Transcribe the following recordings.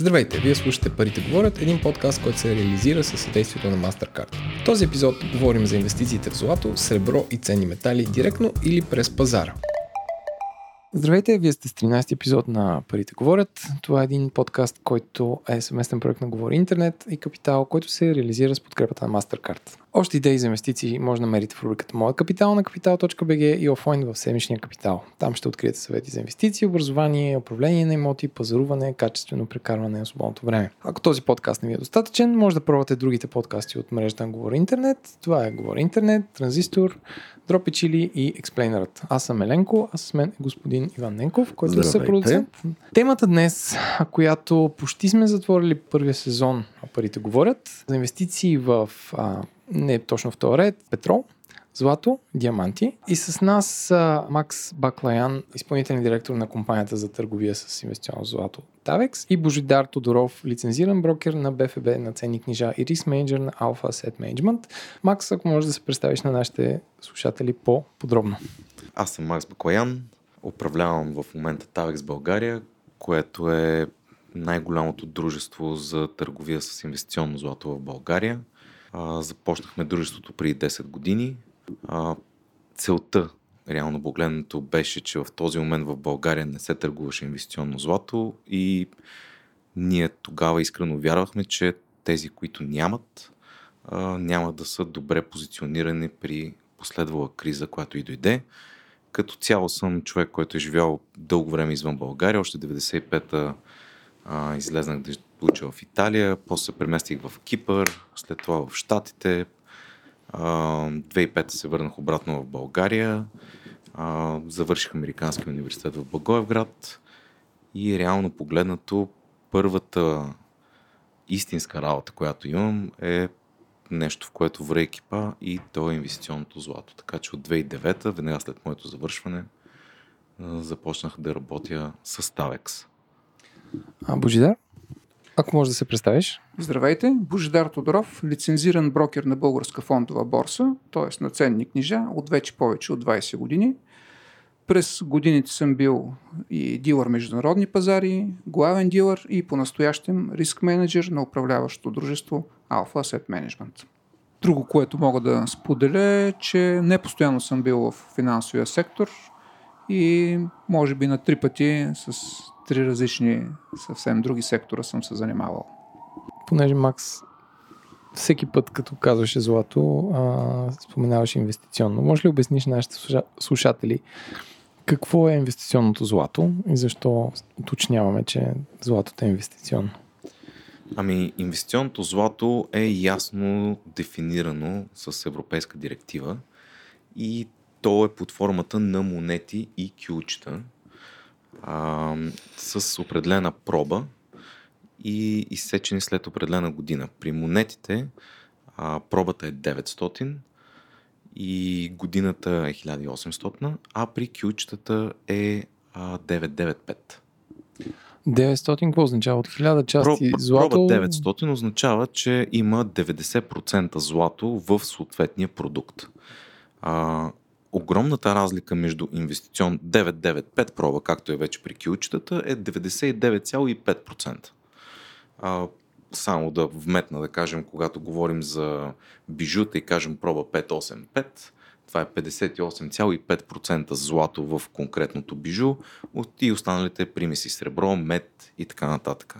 Здравейте, вие слушате Парите говорят, един подкаст, който се реализира със съдействието на MasterCard. В този епизод говорим за инвестициите в злато, сребро и ценни метали директно или през пазара. Здравейте, вие сте с 13-ти епизод на Парите говорят. Това е един подкаст, който е съвместен проект на Говори интернет и Капитал, който се реализира с подкрепата на MasterCard. Още идеи за инвестиции може да намерите в рубриката Моя капитал на kapital.bg и офлайн в седмичния Капитал. Там ще откриете съвети за инвестиции, образование, управление на имоти, пазаруване, качествено прекарване на свободното време. Ако този подкаст не ви е достатъчен, може да пробвате другите подкасти от мрежата на Говори интернет. Това е Говори интернет, Транзистор, Дропи Чили и Експлейнерът. Аз съм Еленко, а с мен е господин Иван Ненков, който е съпродуцент. Темата днес, която почти сме затворили първия сезон, Парите говорят, за инвестиции в не точно в този ред, петрол, злато, диаманти. И с нас Макс Баклаян, изпълнителен директор на компанията за търговия с инвестиционно злато Tavex, и Божидар Тодоров, лицензиран брокер на БФБ на ценни книжа и риск менеджер на Алфа Асет Мениджмънт. Макс, ако можеш да се представиш на нашите слушатели по-подробно. Аз съм Макс Баклаян, управлявам в момента Tavex България, което е най-голямото дружество за търговия с инвестиционно злато в България. Започнахме дружеството преди 10 години. Целта, реално погледнато, беше, че в този момент в България не се търгуваше инвестиционно злато и ние тогава искрено вярвахме, че тези, които нямат, няма да са добре позиционирани при последвала криза, която и дойде. Като цяло съм човек, който е живял дълго време извън България. Още 95-та излезнах да получа в Италия, после се преместих в Кипър, след това в Щатите. 2005 се върнах обратно в България, завърших Американския университет в Благоевград и реално погледнато първата истинска работа, която имам, е нещо, в което вре екипа, и то е инвестиционното злато. Така че от 2009, веднага след моето завършване, започнах да работя с Tavex. Божидар, ако можеш да се представиш. Здравейте, Божидар Тодоров, лицензиран брокер на Българска фондова борса, т.е. на ценни книжа, от вече повече от 20 години. През годините съм бил и дилър международни пазари, главен дилър и по-настоящем риск менеджер на управляващото дружество Алфа Асет Мениджмънт. Друго, което мога да споделя, е, че не постоянно съм бил в финансовия сектор и може би на 3 пъти с 3 различни, съвсем други сектора съм се занимавал. Понеже Макс всеки път, като казваше злато, споменаваше инвестиционно. Може ли обясниш нашите слушатели какво е инвестиционното злато и защо уточняваме, че златото е инвестиционно? Инвестиционното злато е ясно дефинирано с европейска директива и то е под формата на монети и кюлчета, с определена проба и изсечени след определена година. При монетите пробата е 900 и годината е 1800, а при кюлчетата е 995. 900 какво означава? От 1000 части злато? Проба 900 означава, че има 90% злато в съответния продукт. Огромната разлика между инвестиционно 995 проба, както е вече при кюлчетата, е 99,5%. Само да вметна, да кажем, когато говорим за бижута и кажем проба 585, това е 58,5% злато в конкретното бижу и останалите примеси сребро, мед и така нататък.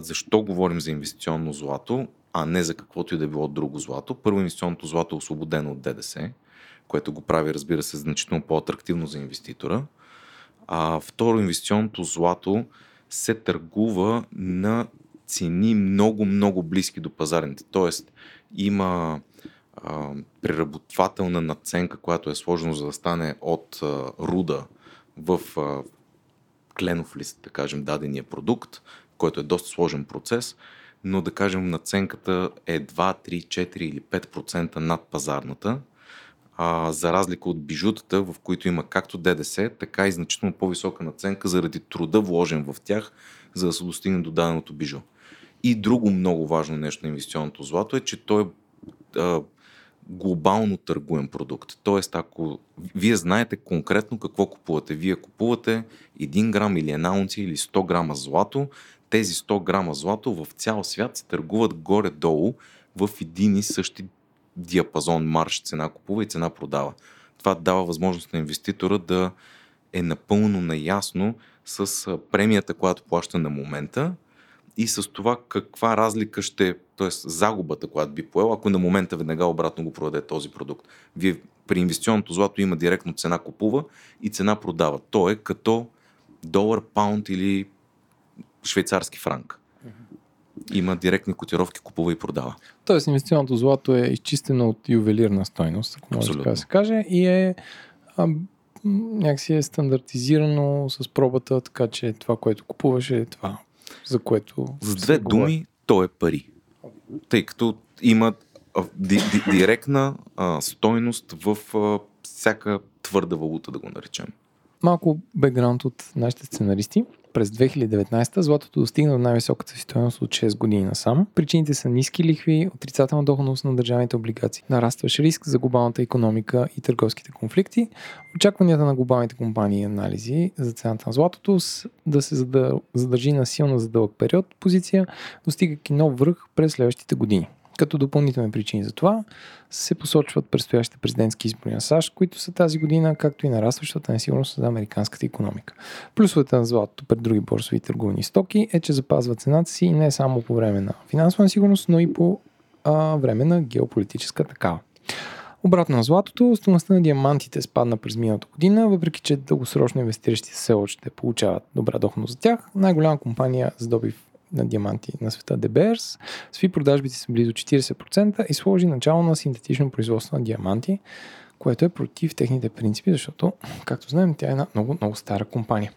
Защо говорим за инвестиционно злато, а не за каквото и да било друго злато? Първо, инвестиционното злато е освободено от ДДС, което го прави, разбира се, значително по-атрактивно за инвеститора. Второ, инвестиционното злато се търгува на цени много близки до пазарните. Тоест има преработвателна надценка, която е сложена, за да стане от руда в кленов лист, да кажем, дадения продукт, който е доста сложен процес, но да кажем надценката е 2, 3, 4 или 5% над пазарната, за разлика от бижутата, в които има както ДДС, така и значително по-висока надценка заради труда вложен в тях, за да се достигне до даденото бижу. И друго много важно нещо на инвестиционното злато е, че той е глобално търгуем продукт. Тоест, ако вие знаете конкретно какво купувате, вие купувате 1 грам или 1 унция или 100 грама злато, тези 100 грама злато в цял свят се търгуват горе-долу в един и същи диапазон марж, цена купува и цена продава. Това дава възможност на инвеститора да е напълно наясно с премията, която плаща на момента и с това каква разлика ще, т.е. загубата, която би поел, ако на момента веднага обратно го продаде този продукт. Вие при инвестиционното злато има директно цена купува и цена продава. То е като долар, паунд или швейцарски франк. Има директни котировки, купува и продава. Тоест инвестиционното злато е изчистено от ювелирна стойност, ако може така да се каже, и е някакси е стандартизирано с пробата, така че това, което купуваш е това, за което... С две думи, то е пари. Тъй като има директна стойност в всяка твърда валута, да го наречем. Малко бекграунд от нашите сценаристи. През 2019 златото достигна до най-високата си стойност от 6 години насам. Причините са ниски лихви, отрицателна доходност на държавните облигации, нарастващ риск за глобалната икономика и търговските конфликти. Очакванията на глобалните компании и анализи за цената на златото да се задържи на силна за дълъг период позиция, достигайки нов връх през следващите години. Като допълнителни причини за това се посочват предстоящите президентски избори на САЩ, които са тази година, както и нарастващата несигурност за американската икономика. Плюсовете на златото пред други борсови търговни стоки е, че запазва цената си не само по време на финансова несигурност, но и по време на геополитическа такава. Обратно на златото, стойността на диамантите спадна през миналата година, въпреки че дългосрочно инвестиращите все още получават добра доходност за тях. Най-голяма компания за добив на диаманти на света De Beers сви продажбите са близо 40% и сложи начало на синтетично производство на диаманти, което е против техните принципи, защото, както знаем, тя е една много, много стара компания.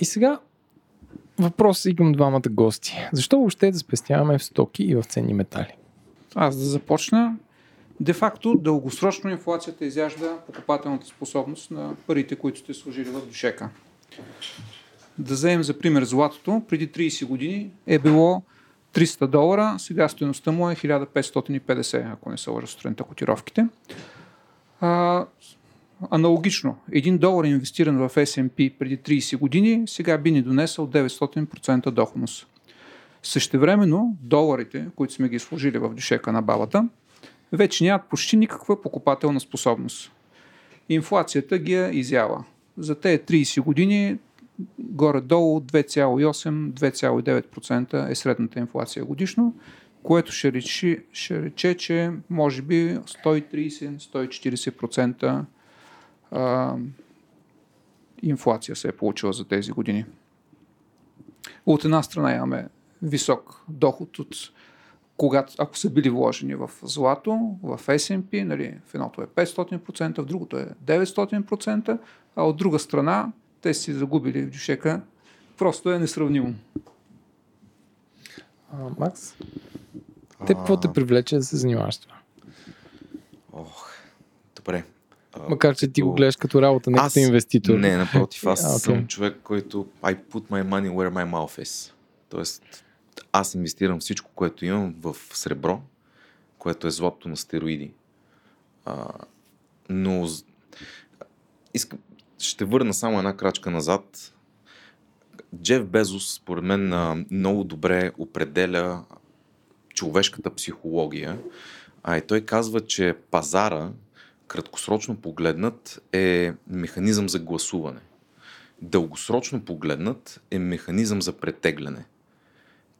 И сега въпрос и към двамата гости. Защо въобще да спестяваме в стоки и в ценни метали? Аз да започна. Де-факто, дългосрочно инфлацията изяжда покупателната способност на парите, които сте сложили в дюшека. Да вземем за пример златото, преди 30 години е било $300, сега стойността му е 1550, ако не са лъжа сутринта котировките. Аналогично, $1 инвестиран в S&P преди 30 години, сега би ни донесъл 900% доходност. Същевременно доларите, които сме ги сложили в дюшека на бабата, вече нямат почти никаква покупателна способност. Инфлацията ги е изяла. За тези 30 години горе-долу 2,8-2,9% е средната инфлация годишно, което ще рече, че може би 130-140% инфлация се е получила за тези години. От една страна имаме висок доход от когато, ако са били вложени в злато, в S&P, нали, в едното е 500%, в другото е 900%, а от друга страна те си загубили в дюшека. Просто е несравнимо. Макс, те какво те привлече да се занимаваш това? Добре. Макар, че ти го гледаш като работа, не като инвеститор. Не, напротив, аз съм човек, който I put my money where my mouth is. Тоест, аз инвестирам всичко, което имам в сребро, което е злато на стероиди. Но искам ще върна само една крачка назад. Джеф Безос, според мен, много добре определя човешката психология. И той казва, че пазара, краткосрочно погледнат, е механизъм за гласуване. Дългосрочно погледнат е механизъм за претегляне.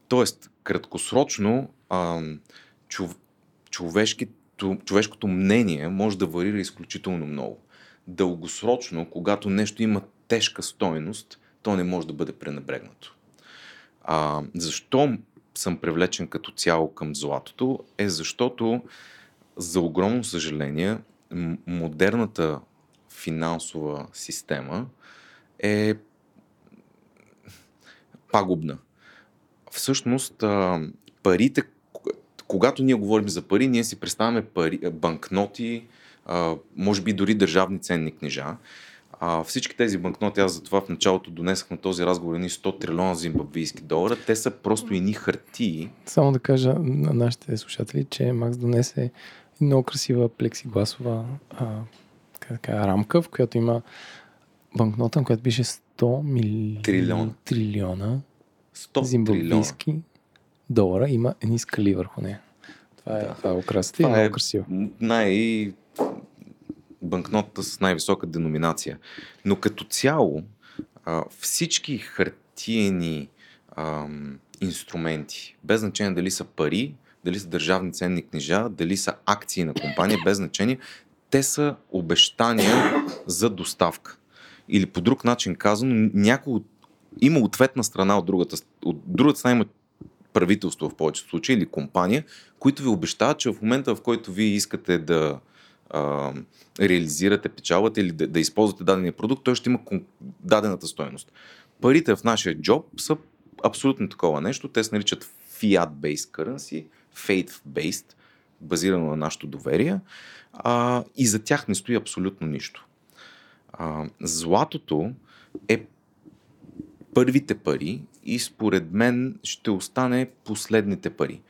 Тоест, краткосрочно човешкото мнение може да варира изключително много. Дългосрочно, когато нещо има тежка стойност, то не може да бъде пренебрегнато. Защо съм привлечен като цяло към златото? Е защото, за огромно съжаление, модерната финансова система е пагубна. Всъщност, парите, когато ние говорим за пари, ние си представяме пари, банкноти, може би дори държавни ценни книжа. Всички тези банкноти, аз затова в началото донесах на този разговор едни 100 трилиона зимбабвийски долара. Те са просто едни хартии. Само да кажа на нашите слушатели, че Макс донесе много красива плексигласова рамка, в която има банкнота, на която пише 100 трилиона зимбабвийски долара, има едни скали върху нея. Това е украсата и много красиво. Банкнотата с най-висока деноминация. Но като цяло всички хартиени инструменти, без значение дали са пари, дали са държавни ценни книжа, дали са акции на компания, без значение, те са обещания за доставка. Или по друг начин казано, има ответна страна от другата. От другата страна има правителство в повечето случаи или компания, които ви обещават, че в момента, в който вие искате да реализирате печалбата или да използвате дадения продукт, той ще има дадената стойност. Парите в нашия джоб са абсолютно такова нещо. Те се наричат fiat-based currency, faith-based, базирано на нашето доверие, и за тях не стои абсолютно нищо. Златото е първите пари и според мен ще остане последните пари.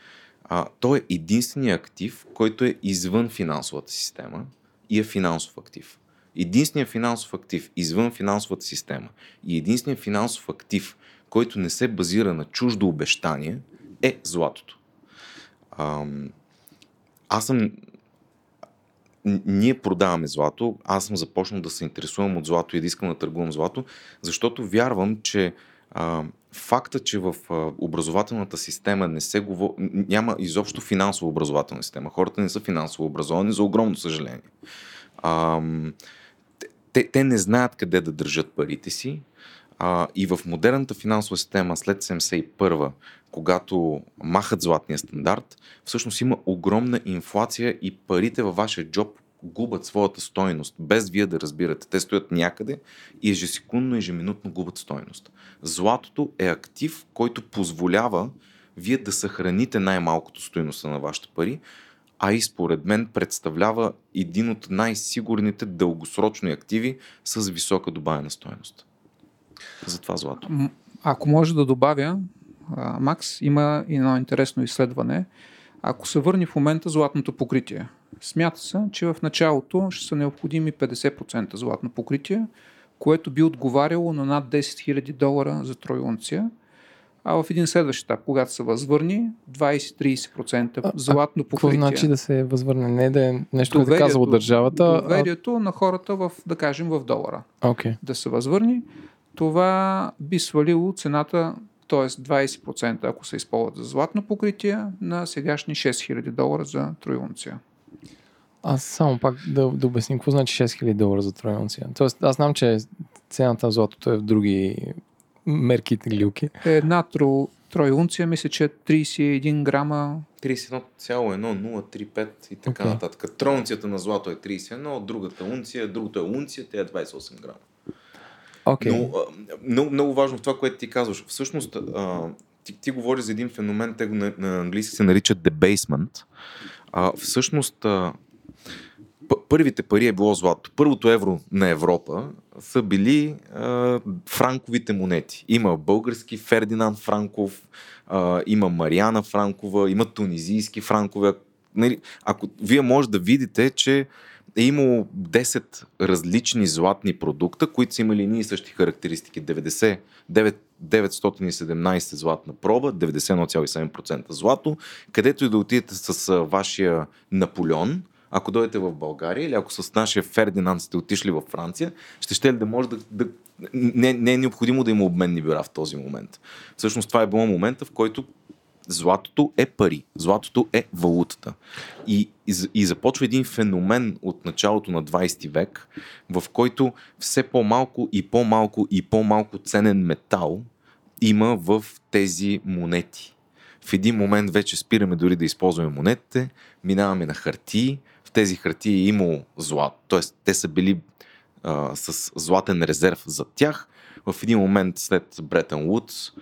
Той е единственият актив, който е извън финансовата система и е финансов актив. Единственият финансов актив извън финансовата система и единственият финансов актив, който не се базира на чуждо обещание, е златото. Ние продаваме злато, аз съм започнал да се интересувам от злато и да искам да търгувам злато, защото вярвам, че факта, че в образователната система няма изобщо финансово образователна система. Хората не са финансово образовани, за огромно съжаление. Те не знаят къде да държат парите си. И в модерната финансова система след 1971, когато махат златния стандарт, всъщност има огромна инфлация и парите във вашия джоб губят своята стойност, без вие да разбирате. Те стоят някъде и ежесекундно, ежеминутно губят стойност. Златото е актив, който позволява вие да съхраните най-малкото стойността на вашите пари, а и според мен представлява един от най-сигурните дългосрочни активи с висока добавена стойност. За това злато. Ако може да добавя, Макс, има едно интересно изследване. Ако се върне в момента златното покритие, смята се, че в началото ще са необходими 50% златно покритие, което би отговаряло на над 10 000 долара за тройунция, а в един следващ етап, когато се възвърни, 20-30% златно покритие. Какво значи да се възвърне? Не да е нещо, което да казва държавата. Доверието на хората, да кажем, в долара. Okay. Да се възвърни. Това би свалило цената, т.е. 20%, ако се използват за златно покритие, на сегашни 6000 долара за тройунция. Аз само пак да обясним, какво значи 6000 долара за тройунция? Тоест, аз знам, че цената на златото е в други мерки и теглилки. Една тройунция, мисля, че 31 грама. 31,1035 и така нататък. Тройунцията на злато е 31, другата е унция, тя е 28 грама. Okay. Но много важно в това, което ти казваш. Всъщност, ти говориш за един феномен, те на английски се наричат debasement. Всъщност, първите пари е било злато. Първото евро на Европа са били франковите монети. Има български Фердинанд Франков, има Мариана Франкова, има тунизийски франкове. Ако вие може да видите, че е имало 10 различни златни продукта, които са имали ние същи характеристики. 917 златна проба, 91,7% злато, където и да отидете с вашия Наполеон, ако дойдете в България или ако с нашия Фердинанд сте отишли във Франция, ще ли да може да не е необходимо да има обменни бюра в този момент. Всъщност това е било момента, в който златото е пари. Златото е валутата. И започва един феномен от началото на 20 век, в който все по-малко и по-малко и по-малко ценен метал има в тези монети. В един момент вече спираме дори да използваме монетите, минаваме на хартии. В тези хартии е имало злато. Тоест, те са били с златен резерв за тях. В един момент след Bretton Woods,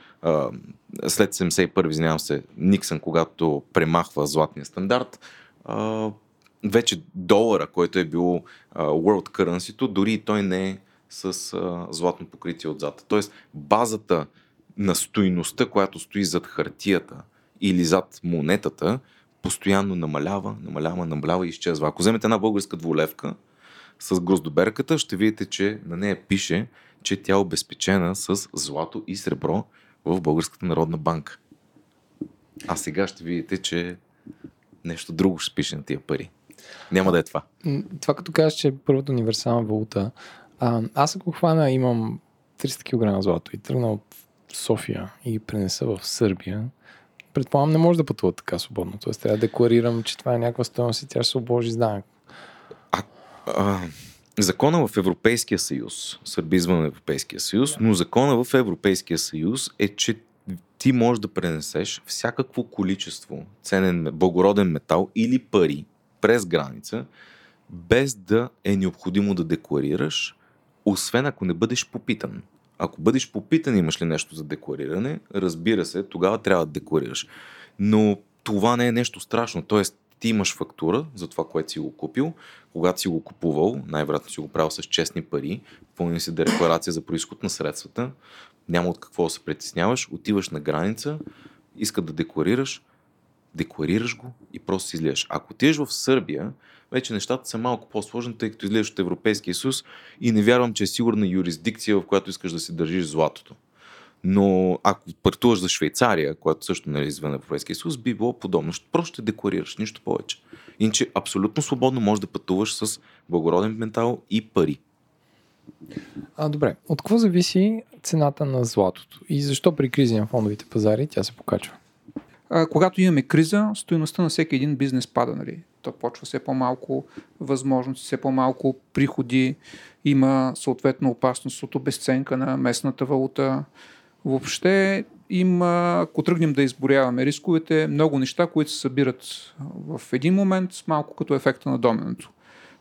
след 71, Никсън, когато премахва златния стандарт, вече долара, който е бил World Currency-то, дори и той не е с златно покритие отзад. Тоест, базата на стойността, която стои зад хартията или зад монетата, постоянно намалява и изчезва. Ако вземете една българска двулевка с гроздоберката, ще видите, че на нея пише, че тя е обезпечена с злато и сребро в Българската народна банка. А сега ще видите, че нещо друго ще пише на тия пари. Няма да е това. Това като кажеш, че е първата универсална валута. Аз ако хвана, имам 300 кг злато и тръгна от София и ги пренеса в Сърбия, предполагам, не може да пътува така свободно. Тоест, трябва да декларирам, че това е някаква стойност и тя ще се обложи с данък. Закона в Европейския съюз, Сърби извън Европейския съюз, но закона в Европейския съюз е, че ти можеш да пренесеш всякакво количество ценен, благороден метал или пари през граница, без да е необходимо да декларираш, освен ако не бъдеш попитан. Ако бъдеш попитан, имаш ли нещо за деклариране, разбира се, тогава трябва да декларираш. Но това не е нещо страшно, т.е. ти имаш фактура за това, което си го купил. Когато си го купувал, най-вероятно си го правил с честни пари, пълни си декларация за произход на средствата, няма от какво да се притесняваш, отиваш на граница, искат да декларираш, декларираш го и просто си излияш. Ако отидеш в Сърбия, вече нещата са малко по-сложни, тъй като излияш от Европейския съюз и не вярвам, че е сигурна юрисдикция, в която искаш да си държиш златото. Но ако пътуваш за Швейцария, която също не е извън Европейския съюз, би било подобно. Просто ще декларираш, нищо повече. Иначе абсолютно свободно можеш да пътуваш с благороден метал и пари. Добре, от какво зависи цената на златото и защо при кризи на фондовите пазари тя се покачва? Когато имаме криза, стойността на всеки един бизнес пада, нали? То почва все по-малко възможности, все по-малко приходи, има съответно опасност от обезценка на местната валута. Въобще има, ако тръгнем да изборяваме рисковете, много неща, които се събират в един момент, малко като ефекта на доминото.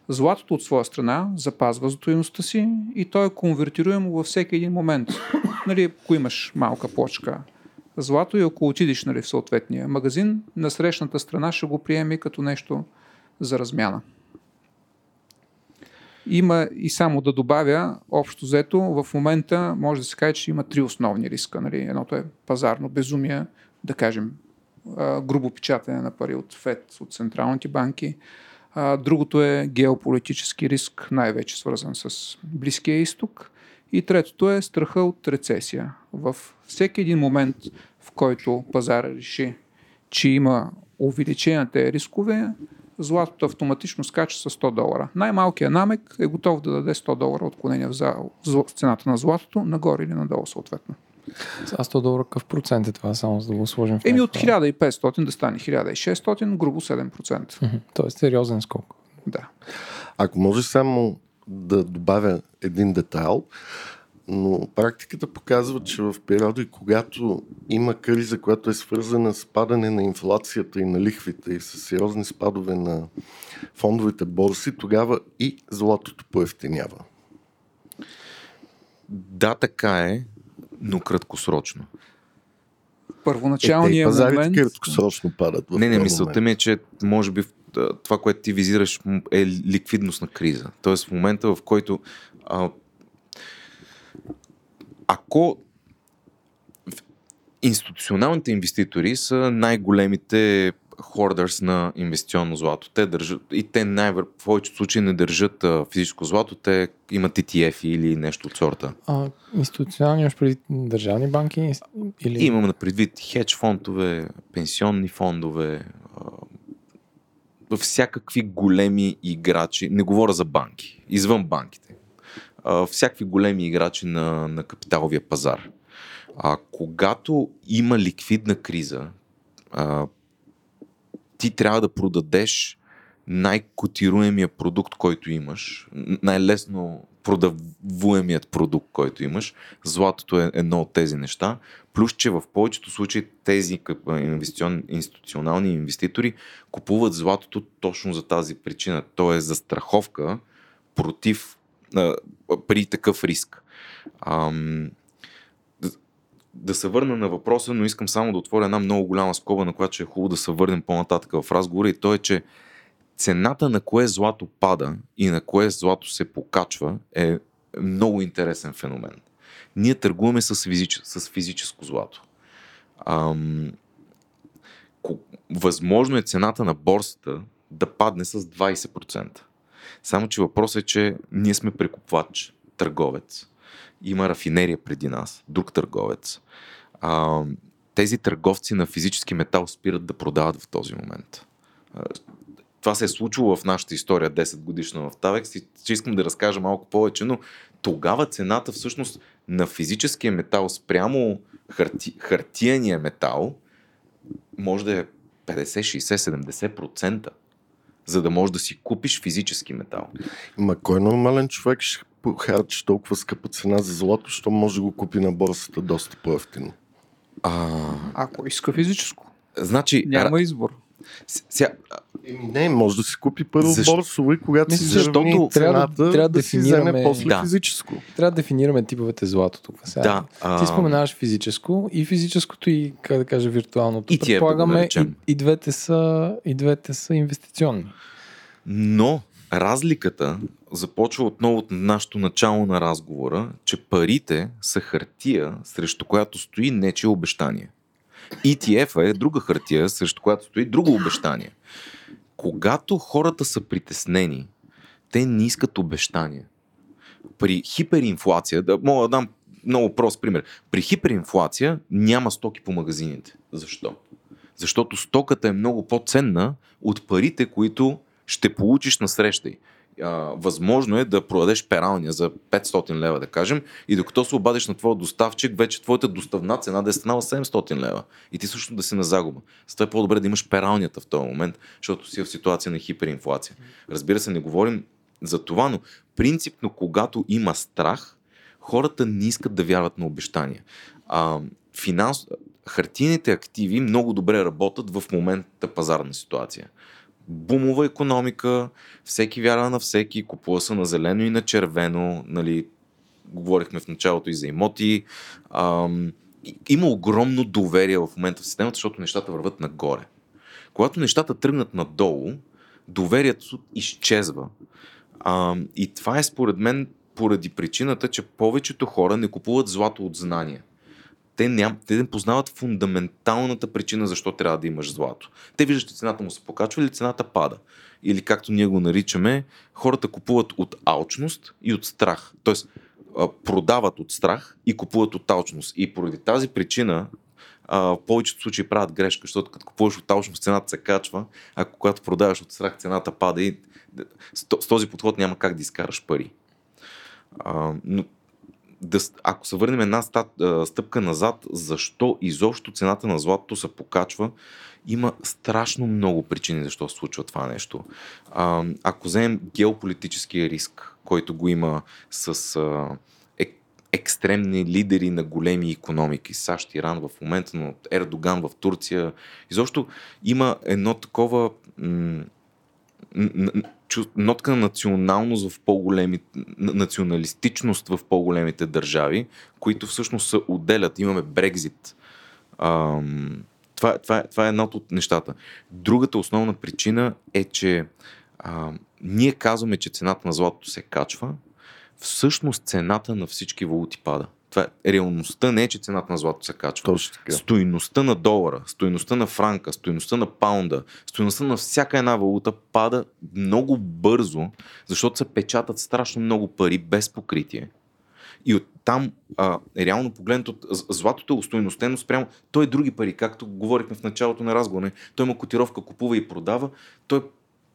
Златото от своя страна запазва стойността си и то е конвертируемо във всеки един момент. Нали, ако имаш малка плочка злато и ако отидеш, нали, в съответния магазин, насрещната страна ще го приеме като нещо за размяна. Има, и само да добавя, общо взето, в момента може да се каже, че има три основни риска. Нали. Едното е пазарно безумие, да кажем, грубо печатане на пари от ФЕД, от централните банки. Другото е геополитически риск, най-вече свързан с Близкия изток. И третото е страха от рецесия. Във всеки един момент, в който пазара реши, че има увеличение на тези рискове, златото автоматично скача с $100. Най-малкият намек е готов да даде $100 отклонение в цената на златото, нагоре или надолу съответно. А $100 какъв процент е това, само за да го сложим в някаква? От 1500 да стане 1600, грубо 7%. Тоест сериозен скок. Да. Ако може само да добавя един детайл, но практиката показва, че в периоди, когато има криза, която е свързана с падане на инфлацията и на лихвите и с сериозни спадове на фондовите борси, тогава и златото поевтинява. Да, така е, но краткосрочно. Първоначалния момент... Пазарите краткосрочно падат. Не, мисълта ми е, че може би това, което ти визираш, е ликвидност на криза. Тоест в момента, в който ако институционалните инвеститори са най-големите хордърс на инвестиционно злато, те държат, и те в повечето случаи не държат физическо злато, те имат ETF или нещо от сорта. Институционални, имаш предвид държавни банки? Или... Имам предвид хедж фондове, пенсионни фондове, всякакви големи играчи, не говоря за банки, извън банките, всякакви големи играчи на капиталовия пазар. Когато има ликвидна криза, ти трябва да продадеш най-котируемия продукт, който имаш, най-лесно продавуемият продукт, който имаш. Златото е едно от тези неща. Плюс, че в повечето случаи тези институционални инвеститори купуват златото точно за тази причина. То е застраховка против при такъв риск. Да се върна на въпроса, но искам само да отворя една много голяма скоба, на която ще е хубаво да се върнем по-нататък в разговора, и то е, че цената на кое злато пада и на кое злато се покачва е много интересен феномен. Ние търгуваме с физическо злато. Възможно е цената на борсата да падне с 20%. Само че въпросът е, че ние сме прекупвач, търговец. Има рафинерия преди нас, друг търговец. тези търговци на физически метал спират да продават в този момент. Това се е случило в нашата история 10 годишна в Тавекс и ще искам да разкажа малко повече, но тогава цената всъщност на физическия метал спрямо хартияния метал може да е 50, 60, 70%, за да можеш да си купиш физически метал. Ма кой нормален човек ще похарчи толкова скъпа цена за злато, що може да го купи на борсата доста по-евтино? Ако иска физическо, значи, няма избор. Не, може да си купи първо борсово и когато си заравни цената, трябва да си вземе после физическо. Трябва да дефинираме типовете злато тук. Да. Ти споменаваш физическо и физическото и, как да кажа, виртуалното. И предполагаме, и двете са инвестиционни. Но разликата започва отново от нашето начало на разговора, че парите са хартия, срещу която стои нечие обещание. ETF-а е друга хартия, срещу която стои друго обещание. Когато хората са притеснени, те не искат обещания. При хиперинфлация, да мога да дам много прост пример, при хиперинфлация няма стоки по магазините. Защо? Защото стоката е много по-ценна от парите, които ще получиш насреща й. Възможно е да продадеш пералня за 500 лева, да кажем, и докато се обадиш на твоя доставчик, вече твоята доставна цена да е станала 700 лева. И ти също да си на загуба. Затова е по-добре да имаш пералнята в този момент, защото си в ситуация на хиперинфлация. Разбира се, не говорим за това, но принципно, когато има страх, хората не искат да вярват на обещания. Хартийните активи много добре работят в момента пазарна ситуация. Бумова икономика, всеки вярва на всеки, купува се на зелено и на червено, нали, говорихме в началото и за имоти. Има огромно доверие в момента в системата, защото нещата върват нагоре. Когато нещата тръгнат надолу, доверието изчезва. И това е според мен поради причината, че повечето хора не купуват злато от знания. Те не познават фундаменталната причина защо трябва да имаш злато. Те виждат, че цената му се покачва или цената пада. Или както ние го наричаме, хората купуват от алчност и от страх. Тоест продават от страх и купуват от алчност. И поради тази причина в повечето случаи правят грешка, защото като купуваш от алчност, цената се качва, а когато продаваш от страх, цената пада и с този подход няма как да изкараш пари. Но ако се върнем една стъпка назад, защо изобщо цената на златото се покачва, има страшно много причини защо се случва това нещо. Ако вземем геополитическия риск, който го има с екстремни лидери на големи икономики, САЩ, Иран в момента, но Ердоган в Турция, изобщо има едно такова нотка на националност в националистичност в по-големите държави, които всъщност се отделят. Имаме Брекзит. Това е една от нещата. Другата основна причина е, че ние казваме, че цената на златото се качва. Всъщност цената на всички валути пада. Реалността не е, че цената на злато се качва. Стойността на долара, стойността на франка, стойността на паунда, стойността на всяка една валута пада много бързо, защото се печатат страшно много пари без покритие. И оттам, реално погледнато, златото е устойностено спрямо. Той е други пари, както говорихме в началото на разговора. Той има котировка, купува и продава. Той е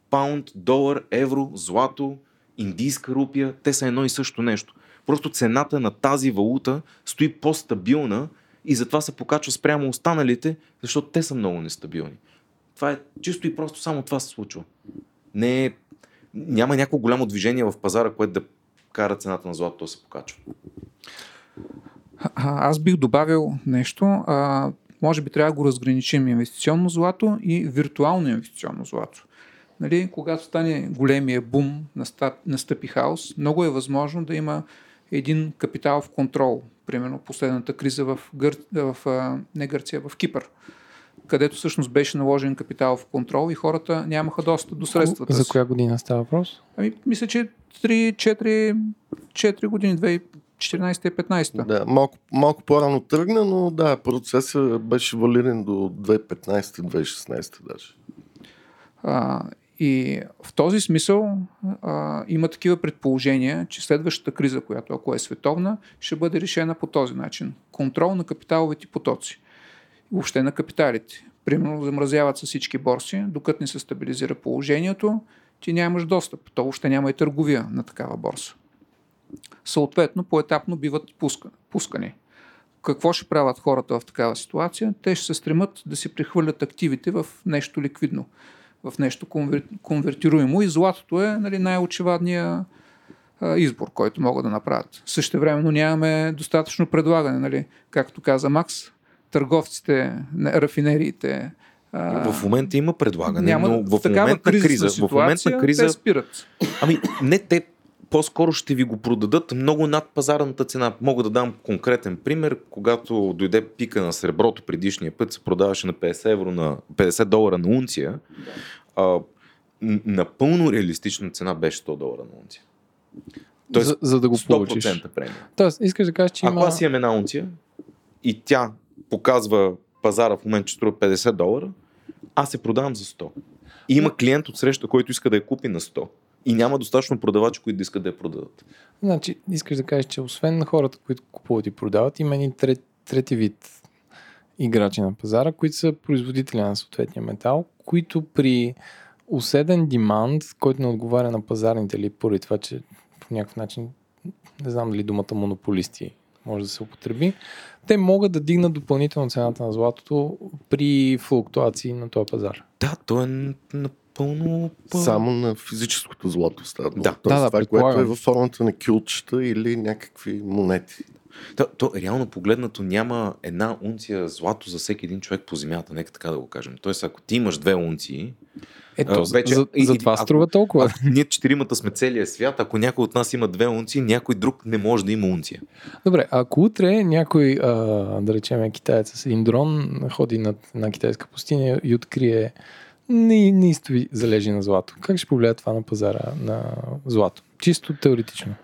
паунд, долар, евро, злато, индийска рупия. Те са едно и също нещо. Просто цената на тази валута стои по-стабилна и затова се покачва спрямо останалите, защото те са много нестабилни. Това е чисто и просто само това се случва. Няма някакво голямо движение в пазара, което да кара цената на златото да се покачва. Аз бих добавил нещо. Може би трябва да го разграничим инвестиционно злато и виртуално инвестиционно злато. Нали, когато стане големия бум, настъпи хаос, много е възможно да има един капитал в контрол. Примерно последната криза в Кипър, където всъщност беше наложен капитал в контрол и хората нямаха достъп до средствата. За коя година става въпрос? Мисля, че 3-4 години, 2014 и 2015. Да, малко по-рано тръгна, но да, процесът беше валиден до 2015-2016 даже. И в този смисъл има такива предположения, че следващата криза, която ако е световна, ще бъде решена по този начин. Контрол на капиталовите потоци. Въобще на капиталите. Примерно замразяват се всички борси, докато не се стабилизира положението, ти нямаш достъп. То въобще няма и търговия на такава борса. Съответно, поетапно биват пускани. Какво ще правят хората в такава ситуация? Те ще се стремат да си прехвърлят активите в нещо ликвидно, в нещо конвертируемо, и златото е, нали, най-очевадният избор, който могат да направят. Същевременно нямаме достатъчно предлагане. Нали? Както каза Макс, търговците, рафинериите... В момента има предлагане, няма, но в момент на криза, те спират. Ами не те... По-скоро ще ви го продадат много над пазарната цена. Мога да дам конкретен пример. Когато дойде пика на среброто предишния път, се продаваше на 50 долара на унция. Да. Напълно реалистична цена беше 100 долара на унция. Тоест, за да го получиш. 100% премия. Тоест, искаш да кажеш, че ако аз имам една унция и тя показва пазара в момента, че струва 50 долара, аз се продавам за 100. И има клиент от среща, който иска да я купи на 100. И няма достатъчно продавачи, които искат да я продадат. Значи, искаш да кажеш, че освен на хората, които купуват и продават, има един трети вид играчи на пазара, които са производители на съответния метал, които при уседен деманд, който не отговаря на пазарните, или поради това, че по някакъв начин, не знам дали думата монополисти може да се употреби, те могат да дигнат допълнително цената на златото при флуктуации на този пазар. Да, то е пълно... Само на физическото злато става. Да, това, което е във формата на кюлчета или някакви монети. То реално погледнато няма една унция злато за всеки един човек по земята, нека така да го кажем. Тоест, ако ти имаш две унции... за това струва толкова. Ние четиримата сме целия свят, ако някой от нас има две унции, някой друг не може да има унция. Добре, ако утре някой, да речем, китаец с един дрон, ходи над една китайска пустиня и открие неистови залежи на злато. Как ще повлия това на пазара на злато? Чисто теоретично.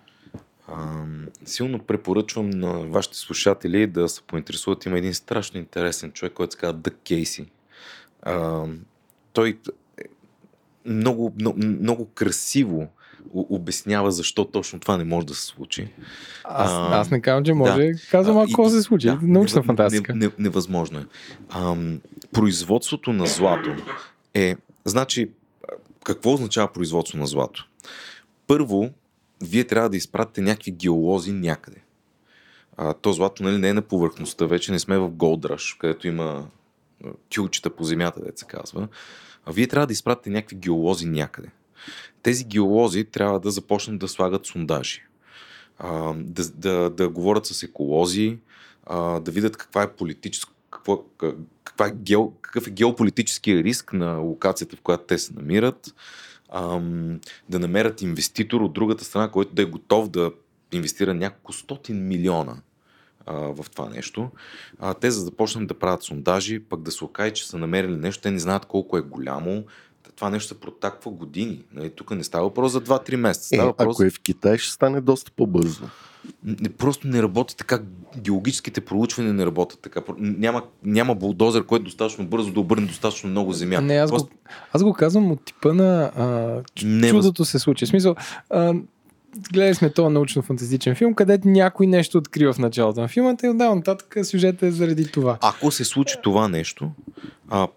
Силно препоръчвам на вашите слушатели да се поинтересуват. Има един страшно интересен човек, който се казва Дъг Кейси. Той много красиво обяснява защо точно това не може да се случи. Аз не казвам, че може. Да. Казвам, ако се случи. Да, научна фантастика. Невъзможно е. Производството на злато е... Значи, какво означава производство на злато? Първо, вие трябва да изпратите някакви геолози някъде. То злато, нали, не е на повърхността. Вече не сме в голдраш, където има тюлчета по земята, дето се казва. Вие трябва да изпратите някакви геолози някъде. Тези геолози трябва да започнат да слагат сондажи, да говорят с еколози, да видят какъв е геополитическия риск на локацията, в която те се намират, да намерят инвеститор от другата страна, който да е готов да инвестира няколко стотин милиона в това нещо. Те за да започнат да правят сондажи, пък да се окаже, че са намерили нещо, те не знаят колко е голямо. Това нещо се протаква години. Нали, тук не става въпрос за 2-3 месеца. Ако е в Китай, ще стане доста по-бързо. Просто не работи така. Геологическите проучвания не работят така. Няма булдозер, който достатъчно бързо да обърне достатъчно много земя. Не, аз го казвам от типа на чудото се случи. В смисъл, гледали сме този научно-фантастичен филм, където някой нещо открива в началото на филмата и отдавна нататък сюжетът е заради това. Ако се случи това нещо,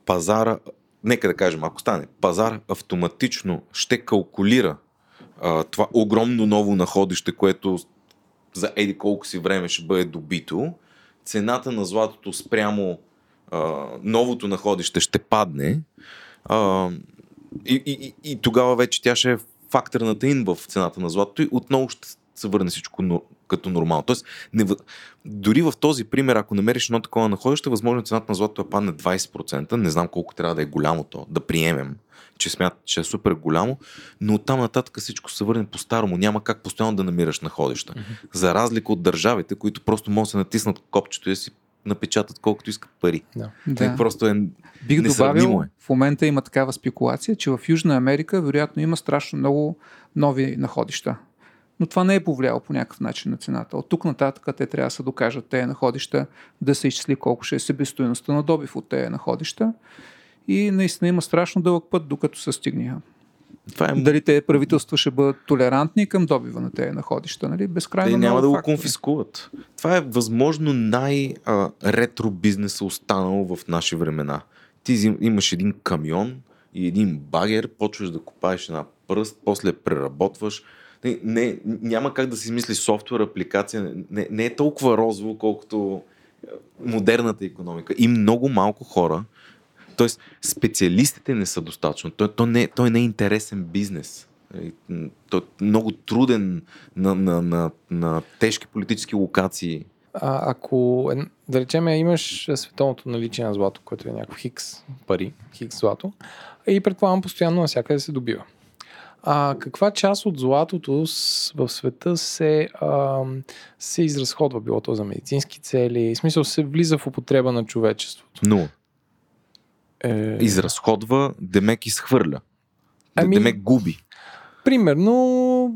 пазара... Нека да кажем, ако стане, пазар автоматично ще калкулира това огромно ново находище, което за еди колко си време ще бъде добито. Цената на златото спрямо новото находище ще падне и тогава вече тя ще е факторната ин в цената на златото и отново ще се върне всичко като нормално. Тоест, дори в този пример, ако намериш едно такова находище, възможно цената на златото да падне 20%. Не знам колко трябва да е голямо то, да приемем, че смятат, че е супер голямо, но оттам нататък всичко се върне по-старому. Няма как постоянно да намираш находища. Mm-hmm. За разлика от държавите, които просто могат да се натиснат копчето и да си напечатат колкото искат пари. No. Да. Просто е несравнимо е. В момента има такава спекулация, че в Южна Америка вероятно има страшно много нови находища. Но това не е повлияло по някакъв начин на цената. От тук нататък те трябва да се докажат тези находища, да се изчисли колко ще е себестойността на добив от тези находища. И наистина има страшно дълъг път, докато се стигне. Дали те правителства ще бъдат толерантни към добива на тези находища, нали? Безкрайно много няма да го конфискуват. Това е възможно най-ретро бизнеса останал в наши времена. Ти имаш един камион и един багер, почваш да копаеш една пръст, после преработваш. Не, няма как да си измисли софтуер, апликация. Не е толкова розово, колкото модерната икономика. И много малко хора, т.е. специалистите не са достатъчно. Той не е интересен бизнес. Той е много труден на тежки политически локации. Ако, да речем, имаш световното наличие на злато, което е някакво хикс пари, хикс злато, и предполагам постоянно навсякъде се добива. Каква част от златото в света се изразходва? Било то за медицински цели, в смисъл се влиза в употреба на човечеството. Но изразходва, демек изхвърля. Демек губи. Примерно,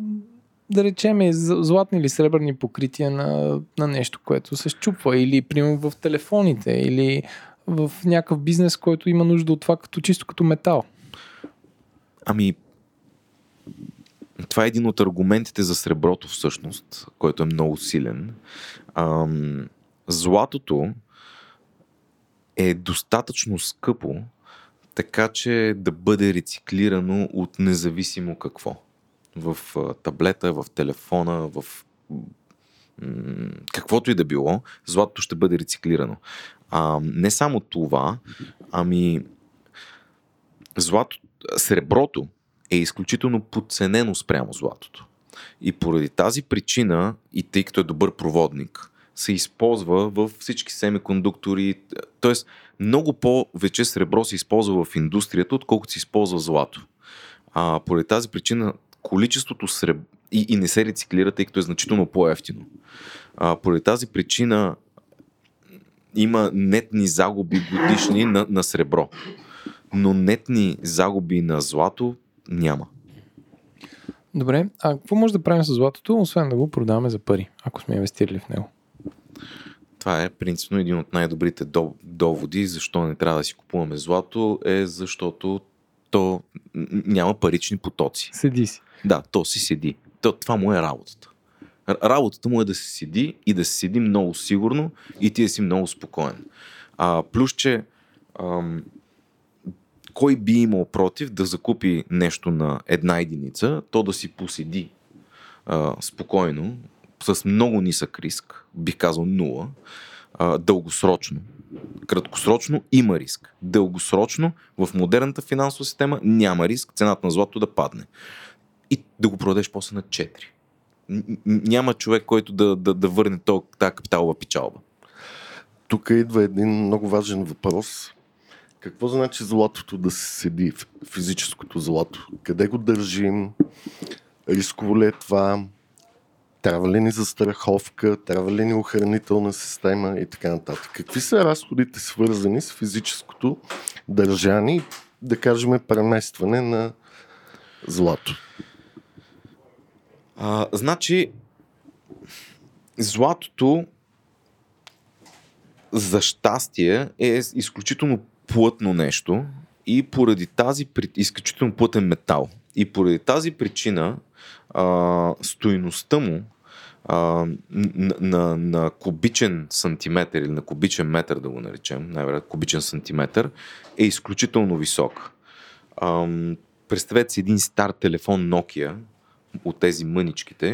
да речем, златни или сребърни покрития на нещо, което се счупва. Или, примерно, в телефоните. Или в някакъв бизнес, който има нужда от това чисто като метал. Това е един от аргументите за среброто всъщност, който е много силен. Златото е достатъчно скъпо, така че да бъде рециклирано от независимо какво. В таблета, в телефона, в каквото и да било, златото ще бъде рециклирано. Не само това, среброто е изключително подценено спрямо златото. И поради тази причина, и тъй като е добър проводник, се използва във всички семикондуктори, т.е. много повече сребро се използва в индустрията, отколкото се използва злато. Поради тази причина количеството сребро и не се рециклира, тъй като е значително по-евтино. Поради тази причина има нетни загуби годишни на сребро. Но нетни загуби на злато няма. Добре, а какво може да правим с златото, освен да го продаваме за пари, ако сме инвестирали в него? Това е принципно един от най-добрите доводи, защо не трябва да си купуваме злато, е защото то няма парични потоци. Седи си. Да, то си седи. Това му е работата. Работата му е да се седи и да се седи много сигурно и ти да си много спокоен. Плюс, че кой би имал против да закупи нещо на една единица, то да си поседи спокойно, с много нисък риск, бих казал 0, дългосрочно. Краткосрочно има риск. Дългосрочно в модерната финансова система няма риск цената на злато да падне. И да го продадеш после на 4. Няма човек, който да върне тази капиталова печалба. Тук идва един много важен въпрос. Какво значи златото да се седи, физическото злато? Къде го държим? Рисково ли е това? Трябва ли ни застраховка? Трябва ли ни охранителна система? И така нататък. Какви са разходите свързани с физическото държане, да кажем, преместване на злато? Значи, златото за щастие е изключително плътно нещо и поради тази изключително плътен метал. И поради тази причина стойността му на кубичен сантиметър или на кубичен метър, да го наречем, най-вероятно кубичен сантиметър, е изключително висок. Представете си един стар телефон Nokia от тези мъничките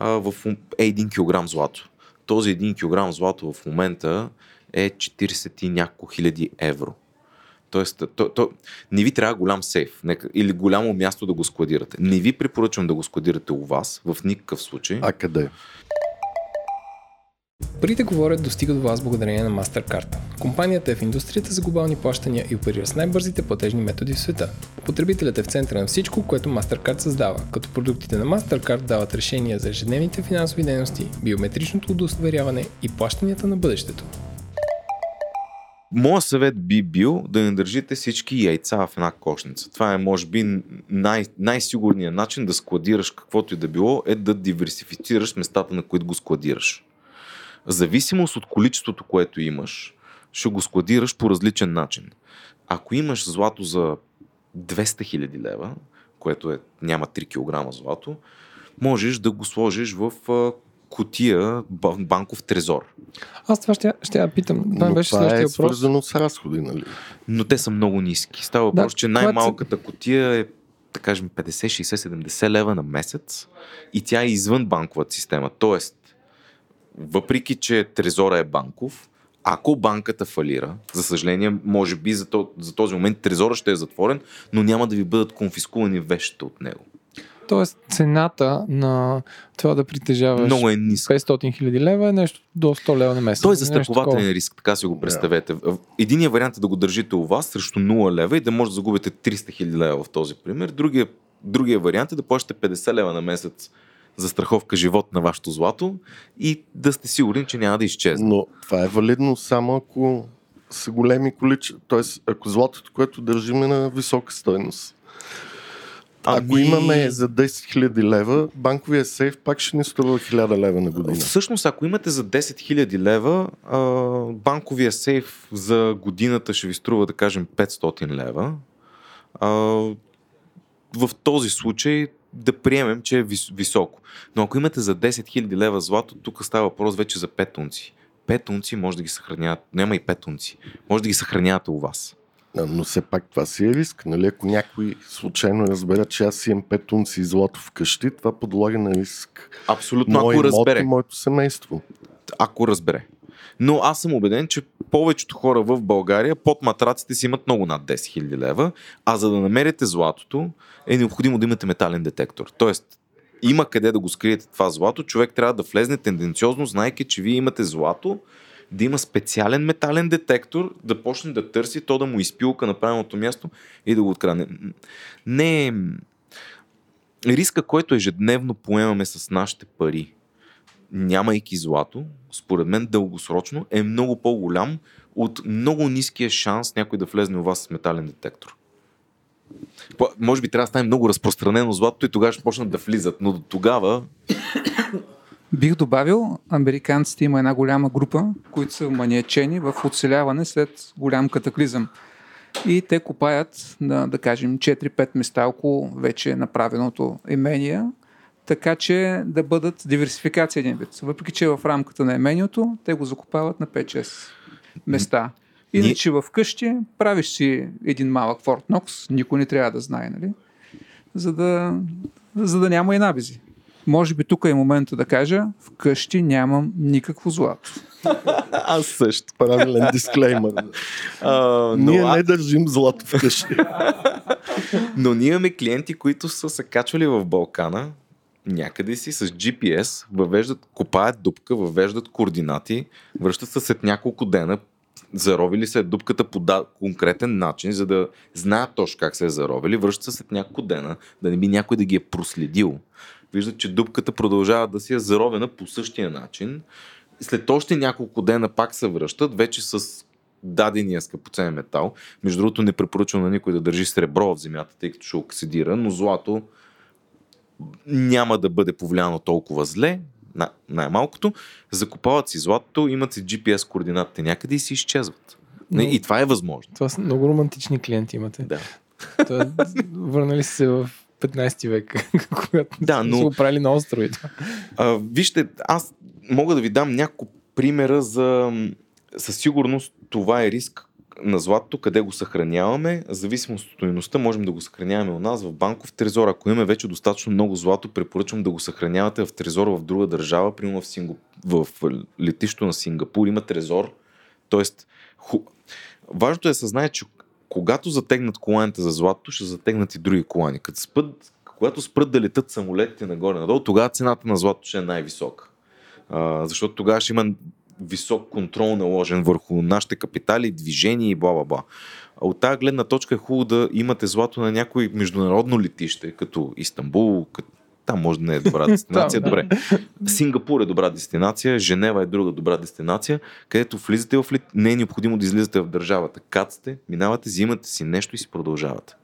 е 1 кг злато. Този 1 кг злато в момента е 40 и няколко хиляди евро. Тоест, не ви трябва голям сейф или голямо място да го складирате. Не ви препоръчвам да го складирате у вас в никакъв случай. А къде? Парите говорят достига до вас благодарение на MasterCard. Компанията е в индустрията за глобални плащания и оперира с най-бързите платежни методи в света. Потребителят е в центъра на всичко, което MasterCard създава, като продуктите на MasterCard дават решения за ежедневните финансови дейности, биометричното удостоверяване и плащанията на бъдещето. Моят съвет би бил да не държите всички яйца в една кошница. Това е, може би, най-сигурният начин да складираш каквото и да било, е да диверсифицираш местата, на които го складираш. В зависимост от количеството, което имаш, ще го складираш по различен начин. Ако имаш злато за 200 000 лева, което е, няма 3 кг злато, можеш да го сложиш в кутия банков трезор. Аз това ще я питам. Това беше следващия въпрос. Свързано с разходи, нали? Но те са много ниски. Става въпрос, че най-малката кутия е, да кажем, 50, 60, 70 лева на месец и тя е извън банковата система. Тоест, въпреки че трезора е банков, ако банката фалира, за съжаление, може би за този момент трезора ще е затворен, но няма да ви бъдат конфискувани вещите от него. Тоест цената на това да притежаваш 500 хиляди лева е нещо до 100 лева на месец. Той е застрахователен риск, така си го представете. Единият вариант е да го държите у вас срещу 0 лева и да може да загубите 300 хиляди лева в този пример. Другия вариант е да плащате 50 лева на месец за страховка живот на вашето злато и да сте сигурни, че няма да изчезне. Но това е валидно само ако са големи количества, т.е. ако златото, което държим, е на висока стойност. Ако имаме за 10 000 лева, банковия сейф пак ще ни струва 1000 лева на година. Всъщност, ако имате за 10 000 лева, банковия сейф за годината ще ви струва, да кажем, 500 лева. В този случай да приемем, че е високо. Но ако имате за 10 000 лева злато, тук става въпрос вече за 5 унци. 5 унци може да ги съхранявате. Няма и 5 унци. Може да ги съхранявате у вас. Но все пак това си е риск, нали? Ако някой случайно разбере, че аз имам 5 унци злато вкъщи, това подлага на риск. Абсолютно, ако разбере. Моето семейство. Ако разбере. Но аз съм убеден, че повечето хора в България под матраците си имат много над 10 000 лева, а за да намерите златото е необходимо да имате метален детектор. Тоест, има къде да го скриете това злато, човек трябва да влезне тенденциозно, знайки, че вие имате злато, да има специален метален детектор, да почне да търси, то да му изпилка на правилното място и да го открадне. Не, риска, който ежедневно поемаме с нашите пари, нямайки злато, според мен дългосрочно е много по-голям от много ниския шанс някой да влезне у вас с метален детектор. Може би трябва да стане много разпространено златото и тогава ще почнат да влизат, но до тогава... Бих добавил, американците има една голяма група, които са маниачени в оцеляване след голям катаклизъм. И те копаят, да кажем, 4-5 места около вече направеното имение, така че да бъдат диверсификация един вид. Въпреки, че в рамката на имението, те го закопават на 5-6 места. Иначе вкъщи правиш си един малък Форт Нокс, никой не трябва да знае, нали? За да няма и набези. Може би тук е момента да кажа, вкъщи нямам никакво злато. Аз също. Правилен дисклеймър. Ние не държим злато вкъщи. Но ние имаме клиенти, които са се качвали в Балкана, някъде си с GPS, копаят дупка, въвеждат координати, връщат се след няколко дена, заровили се дупката по конкретен начин, за да знаят точно как се е заровили, връщат се след няколко дена, да не би някой да ги е проследил. Виждат, че дупката продължава да си е заровена по същия начин. След още няколко дена пак се връщат, вече с дадения скъпоценен метал. Между другото, не препоръчвам на никой да държи сребро в земята, тъй като ще оксидира, но злато няма да бъде повлияно толкова зле, най-малкото. Закопават си златото, имат си GPS координатите някъде и си изчезват. Но... И това е възможно. Това са много романтични клиенти имате. Да. Върнали се в 15 век, когато са го правили на островите. Вижте, аз мога да ви дам няколко примера за... Със сигурност това е риск на златото, къде го съхраняваме. Зависимо от стойността, можем да го съхраняваме у нас в банков трезор. Ако имаме вече достатъчно много злато, препоръчвам да го съхранявате в трезор в друга държава. Примерно в летището на Сингапур има трезор. Тоест, важното е да се знае, че когато затегнат коланите за златото, ще затегнат и други колани. Когато спрат да летат самолетите нагоре-надолу, тогава цената на златото ще е най-висока. Защото тогава ще има висок контрол наложен върху нашите капитали, движения и бла-бла-бла. От тази гледна точка е хубаво да имате злато на някое международно летище, като Истанбул, там може да не е добра дестинация. Добре. Сингапур е добра дестинация, Женева е друга добра дестинация, където влизате в лет, не е необходимо да излизате в държавата. Кацате, минавате, взимате си нещо и си продължавате.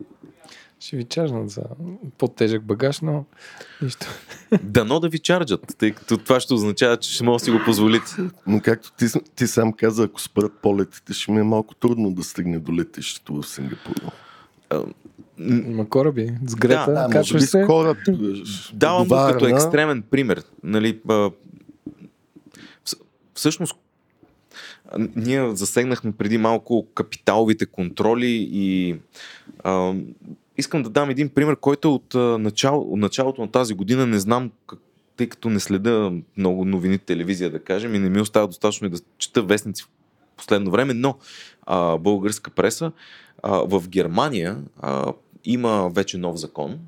Ще ви чаржнат за по-тежък багаж, но нищо. Дано да ви чарджат, тъй като това ще означава, че ще мога да си го позволите. Но както ти сам каза, ако спрат полетите, ще ми е малко трудно да стигне до летището в Сингапур. Има кораби с Грета, да, качваш се. Кораб, давам го като екстремен пример. Нали, всъщност, ние засегнахме преди малко капиталовите контроли и искам да дам един пример, който от началото на тази година не знам, тъй като не следа много новини телевизия, да кажем, и не ми остава достатъчно и да чета вестници в последно време, но българска преса, в Германия има вече нов закон,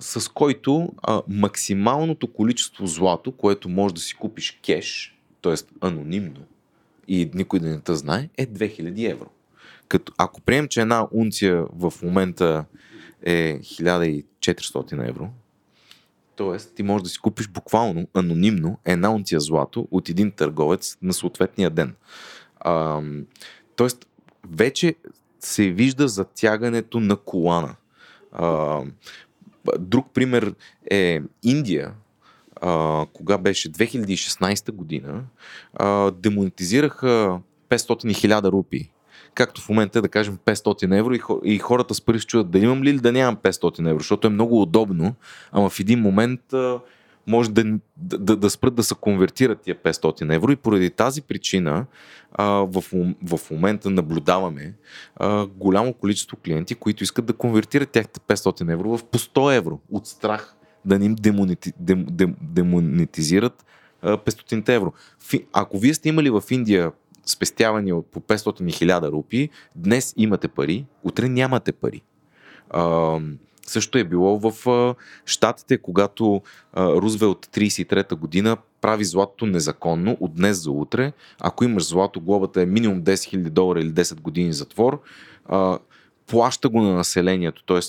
с който максималното количество злато, което може да си купиш кеш, т.е. анонимно, и никой да не те знае, е 2000 евро. Като, ако прием, че една унция в момента е 1400 евро, т.е. ти можеш да си купиш буквално анонимно една унция злато от един търговец на съответния ден. Т.е. вече се вижда затягането на колана. Друг пример е Индия. Кога беше 2016 година, демонетизираха 500 000 рупи. Както в момента е, да кажем, 500 евро и хората спреш чуят да имам ли или да нямам 500 евро, защото е много удобно, ама в един момент може да спрат да се конвертират тия 500 евро и поради тази причина в момента наблюдаваме голямо количество клиенти, които искат да конвертират тяхте 500 евро в по 100 евро от страх да не им демонетизират 500 евро. Ако вие сте имали в Индия спестявания от по 500 000 рупи, днес имате пари, утре нямате пари. Също е било в щатите, когато Рузвелт 33-та година прави златото незаконно от днес за утре. Ако имаш злато, глобата е минимум $10,000 или 10 години затвор. Плаща го на населението, т.е.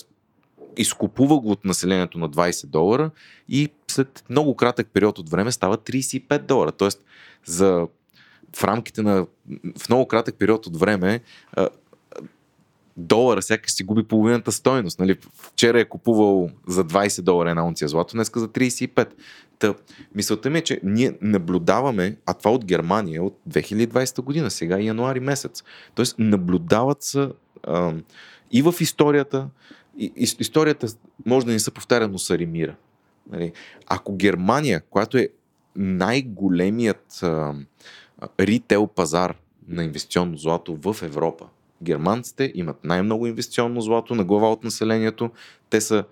изкупува го от населението на $20 и след много кратък период от време става $35. Тоест, в рамките на в много кратък период от време долара сякаш си губи половината стойност. Нали? Вчера е купувал за $20 една унция злато, днеска за 35. Та, мисълта ми е, че ние наблюдаваме, а това от Германия от 2020 година, сега януари месец. Тоест, наблюдават се и в историята. Историята може да не се повтаря, но се ремира. Ако Германия, която е най-големият ритейл пазар на инвестиционно злато в Европа, германците имат най-много инвестиционно злато на глава от населението, те са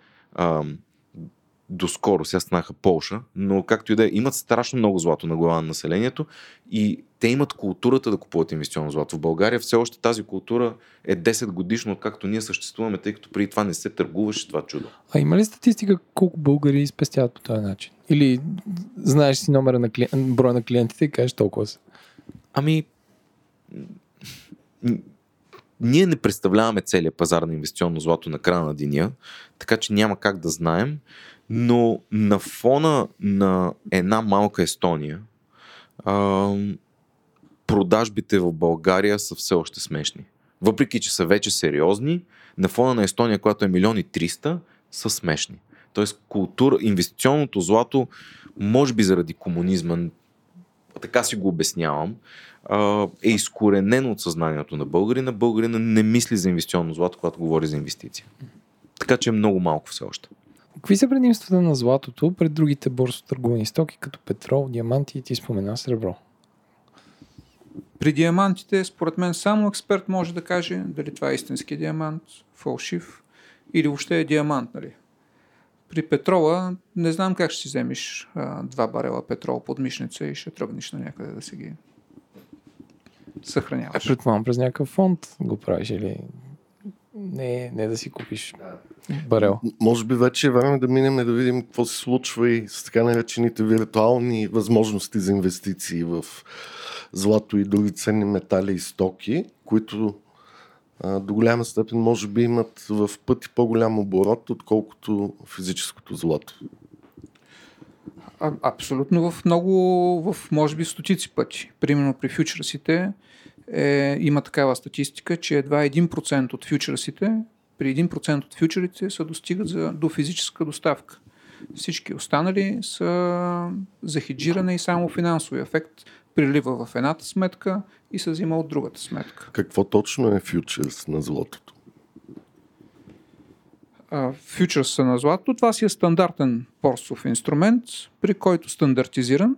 доскоро, сега станаха Полша, но както и да е, имат страшно много злато на глава на населението и те имат културата да купуват инвестиционно злато. В България все още тази култура е 10 годишно, както ние съществуваме, тъй като преди това не се търгуваше това чудо. А има ли статистика колко българи спестяват по този начин? Или знаеш си номера на броя на клиентите и кажеш толкова са? Ами, ние не представляваме целия пазар на инвестиционно злато на края на деня, така че няма как да знаем, но на фона на една малка Естония продажбите в България са все още смешни. Въпреки, че са вече сериозни, на фона на Естония, която е 1,3 милиона, са смешни. Тоест култура, инвестиционното злато, може би заради комунизма, така си го обяснявам, е изкоренено от съзнанието на българина. Българина не мисли за инвестиционно злато, когато говори за инвестиция. Така че е много малко все още. Какви са предимствата на златото пред другите борсотърговани стоки, като петрол, диаманти и ти спомена сребро? При диамантите, според мен, само експерт може да каже дали това е истински диамант, фалшив или въобще е диамант, нали? При петрола не знам как ще си вземеш 2 барела петрол под мишница и ще тръгнеш на някъде да си ги съхраняваш. А предполагам, през някакъв фонд го правиш или не да си купиш барел? Може би вече е време да минем и да видим какво се случва и с така наречените виртуални възможности за инвестиции в злато и други ценни метали и стоки, които до голяма степен може би имат в пъти по-голям оборот, отколкото физическото злато. Абсолютно може би стотици пъти. Примерно при фьючерсите има такава статистика, че едва 1% от фьючерсите, при 1% от фьючерите се достигат до физическа доставка. Всички останали са за хеджиране и само финансови ефект прилива в едната сметка и се взима от другата сметка. Какво точно е фьючерс на златото? фьючерса на злато, това си е стандартен борсов инструмент, при който стандартизиран,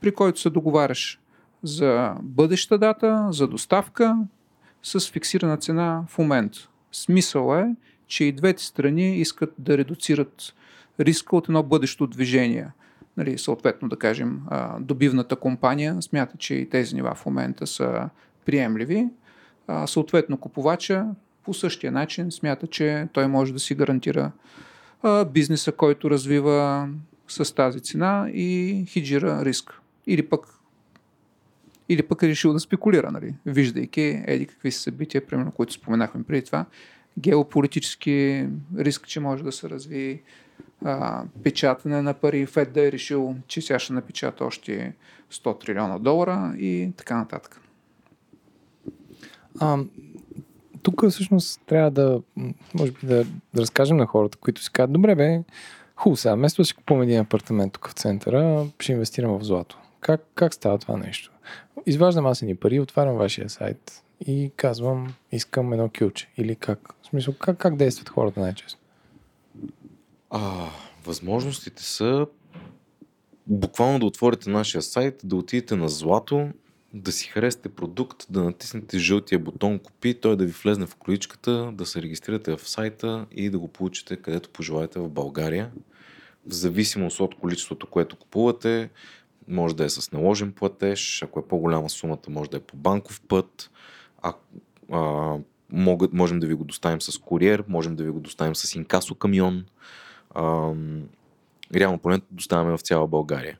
при който се договаряш за бъдеща дата, за доставка с фиксирана цена в момент. Смисъл е, че и двете страни искат да редуцират риска от едно бъдещо движение. Нали, съответно, да кажем, добивната компания смята, че и тези нива в момента са приемливи. Съответно, купувача по същия начин смята, че той може да си гарантира бизнеса, който развива с тази цена и хеджира риск. Или пък е решил да спекулира, нали? Виждайки еди какви са събития, примерно, които споменахме преди това, геополитически риск, че може да се разви печатане на пари, Фед да е решил, че сега ще напечата още $100 трилиона и така нататък. Тук всъщност трябва да, може би, да разкажем на хората, които си казват, добре бе, хубаво сега, вместо да си купим един апартамент тук в центъра, ще инвестирам в злато. Как става това нещо? Изваждам аз едни пари, отварям вашия сайт и казвам, искам едно кюлче. Или как? В смисъл, как действат хората най-често? Възможностите са буквално да отворите нашия сайт, да отидете на злато, да си харесате продукт, да натиснете жълтия бутон купи, той да ви влезне в количката, да се регистрирате в сайта и да го получите където пожелаете в България. В зависимост от количеството, което купувате, може да е с наложен платеж, ако е по-голяма сумата, може да е по банков път, можем да ви го доставим с куриер, можем да ви го доставим с инкасо камион. Реално поне доставяме в цяла България.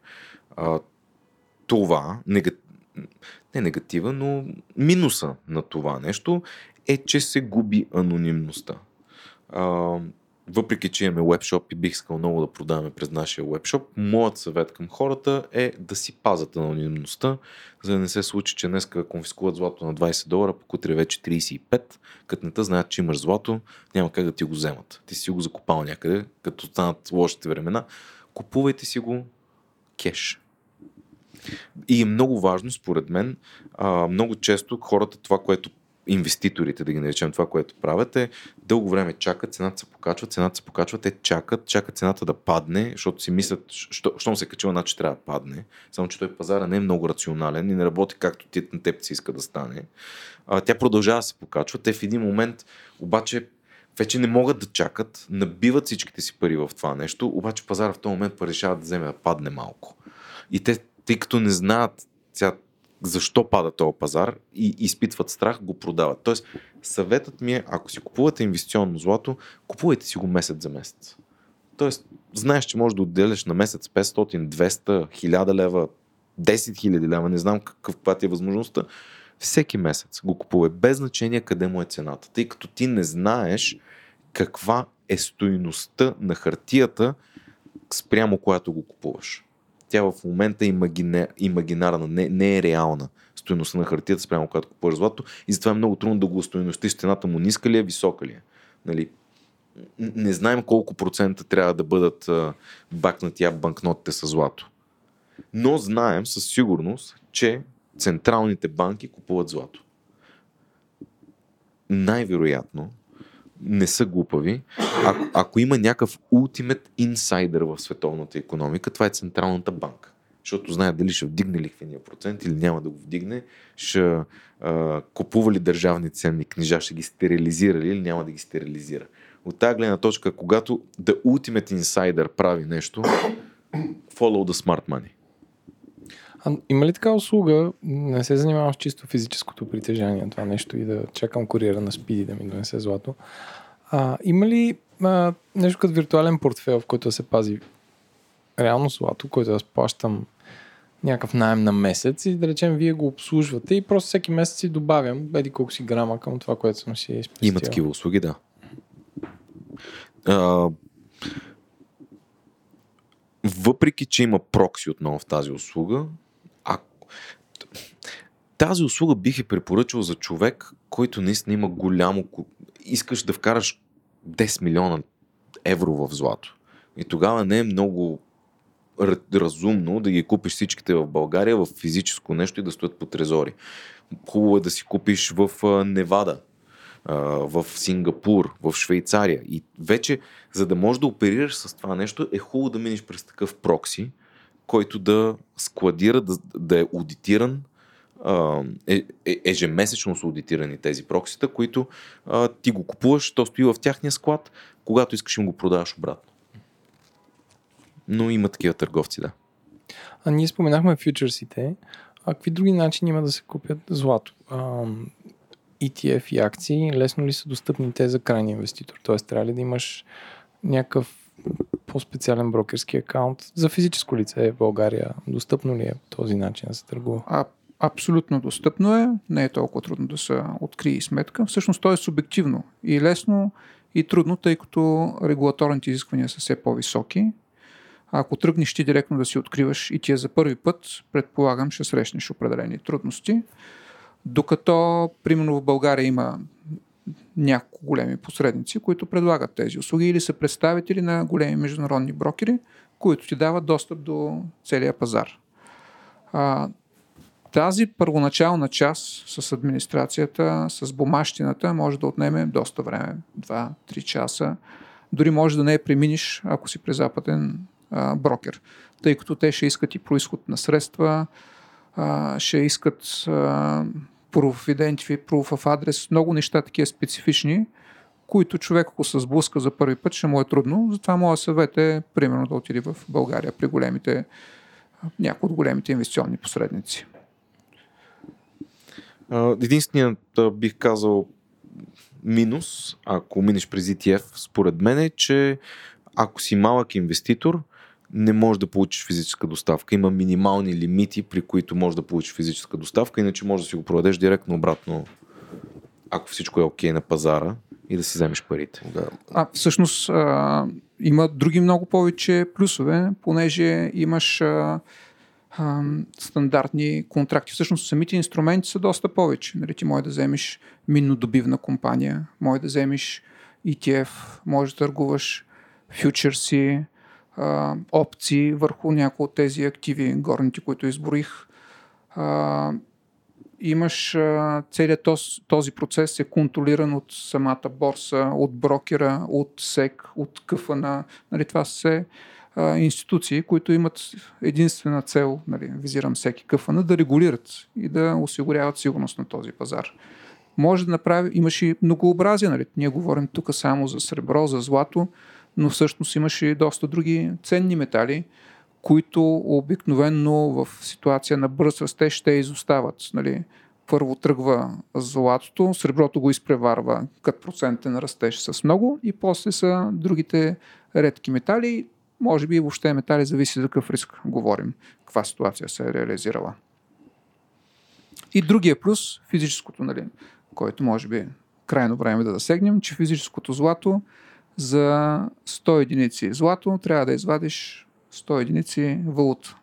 Това не негатива, но минуса на това нещо е, че се губи анонимността. Въпреки, че имаме уебшоп и бих искал много да продаваме през нашия уебшоп, моят съвет към хората е да си пазат анонимността, за да не се случи, че днеска конфискуват злато на $20, пък утре вече 35, като не те знаят, че имаш злато, няма как да ти го вземат. Ти си го закопал някъде, като станат лошите времена. Купувайте си го кеш. И е много важно, според мен, много често хората това, което инвеститорите, да ги наречем, това, което правят е, дълго време чакат, цената се покачва, те чакат цената да падне, защото си мислят, щом се качила, значи трябва да падне, само че той пазара не е много рационален и не работи както на теб си иска да стане. Тя продължава да се покачва, те в един момент обаче вече не могат да чакат, набиват всичките си пари в това нещо, обаче пазара в този момент решава да вземе да падне малко. И те, тъй като не знаят защо пада този пазар и изпитват страх, го продават. Тоест, съветът ми е, ако си купувате инвестиционно злато, купувайте си го месец за месец. Тоест, знаеш, че можеш да отделяш на месец 500, 200, 1000 лева, 10 000 лева, не знам каква ти е възможността. Всеки месец го купувай, без значение къде му е цената. Тъй като ти не знаеш каква е стойността на хартията спрямо която го купуваш. Тя в момента е имагинарна, не е реална стойността на хартията спрямо когато купуваш злато и затова е много трудно да го стойностиш, цената му ниска ли е, висока ли е. Нали? Не знаем колко процента трябва да бъдат бакнати банкнотите с злато. Но знаем със сигурност, че централните банки купуват злато. Най-вероятно не са глупави. Ако има някакъв ултимет инсайдър в световната икономика, това е Централната банка. Защото знае дали ще вдигне лихвения процент или няма да го вдигне, ще купува ли държавни ценни книжа, ще ги стерилизира ли или няма да ги стерилизира. От тази гледна точка, когато the ultimate insider прави нещо, follow the smart money. Има ли така услуга, не се занимавам с чисто физическото притежание това нещо и да чакам куриера на спиди да ми донесе злато. Има ли нещо като виртуален портфел, в който да се пази реално злато, който да плащам някакъв наем на месец и да речем вие го обслужвате и просто всеки месец си добавям еди колко си грама към това, което съм си изпестил? Има такива услуги, да. Въпреки, че има прокси отново в тази услуга, тази услуга бих я препоръчал за човек, който наистина има голямо... Искаш да вкараш 10 милиона евро в злато. И тогава не е много разумно да ги купиш всичките в България в физическо нещо и да стоят по трезори. Хубаво е да си купиш в Невада в Сингапур, в Швейцария. И вече, за да можеш да оперираш с това нещо, е хубаво да минеш през такъв прокси, който да складира, да е аудитиран, ежемесечно са аудитирани тези проксита, които ти го купуваш, то стои в тяхния склад, когато искаш им го продаваш обратно. Но има такива търговци, да. А ние споменахме фьючерсите. А какви други начини има да се купят злато? ETF и акции, лесно ли са достъпни те за крайния инвеститор? Т.е. трябва ли да имаш някакъв по-специален брокерски акаунт? За физическо лице в България достъпно ли е този начин да се търгува? Абсолютно достъпно е. Не е толкова трудно да се открие сметка. Всъщност то е субективно и лесно и трудно, тъй като регулаторните изисквания са все по-високи. Ако тръгнеш ти директно да си откриваш и ти е за първи път, предполагам, ще срещнеш определени трудности. Докато, примерно в България има няколко големи посредници, които предлагат тези услуги или са представители на големи международни брокери, които ти дават достъп до целия пазар. Тази първоначална част с администрацията, с бумащината може да отнеме доста време, 2-3 часа. Дори може да не я преминиш, ако си презападен брокер, тъй като те ще искат и произход на средства, ще искат proof identity, proof of address, много неща такива специфични, които човек, ако се сблъска за първи път, ще му е трудно. Затова моят съвет е примерно да отиде в България при някои от големите инвестиционни посредници. Единственият, бих казал, минус, ако минеш през ETF, според мен е, че ако си малък инвеститор, не можеш да получиш физическа доставка. Има минимални лимити, при които можеш да получиш физическа доставка, иначе можеш да си го продадеш директно обратно, ако всичко е окей на пазара и да си вземеш парите. Да. Всъщност има други много повече плюсове, понеже имаш стандартни контракти. Всъщност самите инструменти са доста повече. Нали, ти може да вземеш миннодобивна компания, може да вземеш ETF, може да търгуваш фьючерси, опции върху някои от тези активи, горните, които изброих. Имаш целият този процес е контролиран от самата борса, от брокера, от СЕК, от КФН. Нали, това са институции, които имат единствена цел, нали, визирам всеки КФН, да регулират и да осигуряват сигурност на този пазар. Може да направи, имаш и многообразие. Нали. Ние говорим тук само за сребро, за злато, но всъщност имаше и доста други ценни метали, които обикновенно в ситуация на бърз растеж ще изостават. Нали? Първо тръгва златото, среброто го изпреварва като процентен растеж с много и после са другите редки метали. Може би въобще метали, зависи за какъв риск говорим, каква ситуация се е реализирала. И другия плюс, физическото, нали, който може би крайно време да засегнем, че физическото злато за 100 единици злато трябва да извадиш 100 единици валута.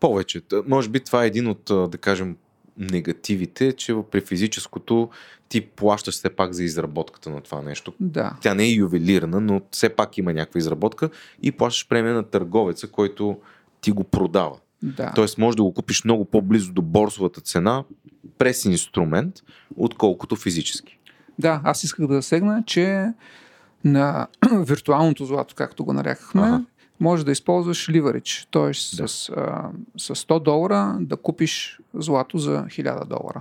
Повече. Може би това е един от, да кажем, негативите, че при физическото ти плащаш все пак за изработката на това нещо. Да. Тя не е ювелирна, но все пак има някаква изработка и плащаш премия на търговеца, който ти го продава. Да. Тоест може да го купиш много по-близо до борсовата цена през инструмент, отколкото физически. Да, аз исках да засегна, че на виртуалното злато, както го нарекахме, може да използваш ливаридж, т.е. с $100 да купиш злато за $1000.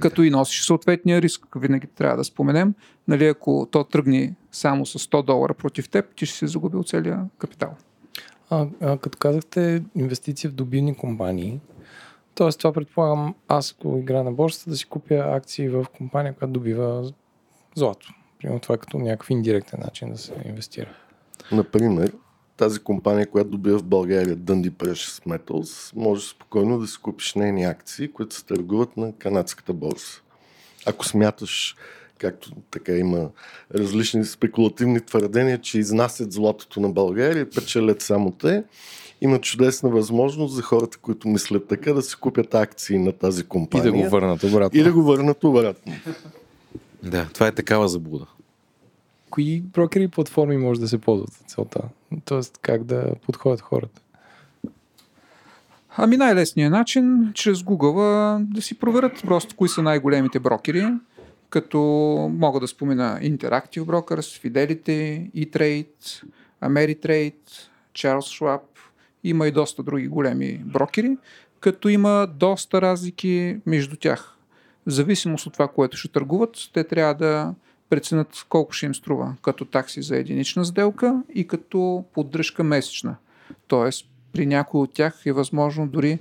Като и носиш съответния риск, винаги трябва да споменем. Нали, ако то тръгне само с $100 против теб, ти ще си загубил целия капитал. Като казахте инвестиции в добивни компании, т.е. това предполагам аз, ако игра на борсата, да си купя акции в компания, която добива злато. Примерно това е като някакъв индиректен начин да се инвестира. Например, тази компания, която добива в България Dandy Precious Metals, може спокойно да си купиш нейни акции, които се търгуват на канадската борса. Ако смяташ, както така има различни спекулативни твърдения, че изнасят златото на България и печелят само те, има чудесна възможност за хората, които мислят така, да си купят акции на тази компания. И да го върнат обратно. Да, това е такава заблуда. Кои брокери и платформи може да се ползват за целта? Тоест, как да подходят хората? Най-лесният начин, чрез Google да си проверят просто кои са най-големите брокери, като мога да спомена Interactive Brokers, Fidelity, E-Trade, Ameritrade, Charles Schwab. Има и доста други големи брокери, като има доста разлики между тях. В зависимост от това, което ще търгуват, те трябва да преценят колко ще им струва като такси за единична сделка и като поддръжка месечна. Тоест, при някои от тях е възможно дори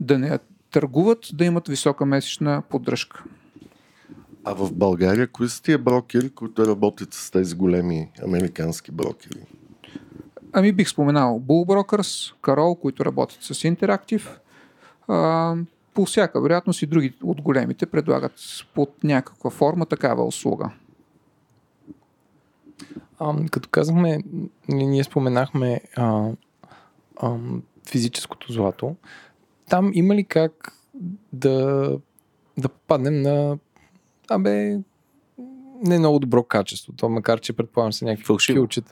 да не търгуват, да имат висока месечна поддръжка. А в България кои са тия брокери, които работят с тези големи американски брокери? Ами бих споменал Bullbrokers, Carol, които работят с Interactive. По всяка вероятност и други от големите предлагат под някаква форма такава услуга. Като казахме, ние споменахме физическото злато. Там има ли как да попаднем на не много добро качество, то макар че предполагам се някакви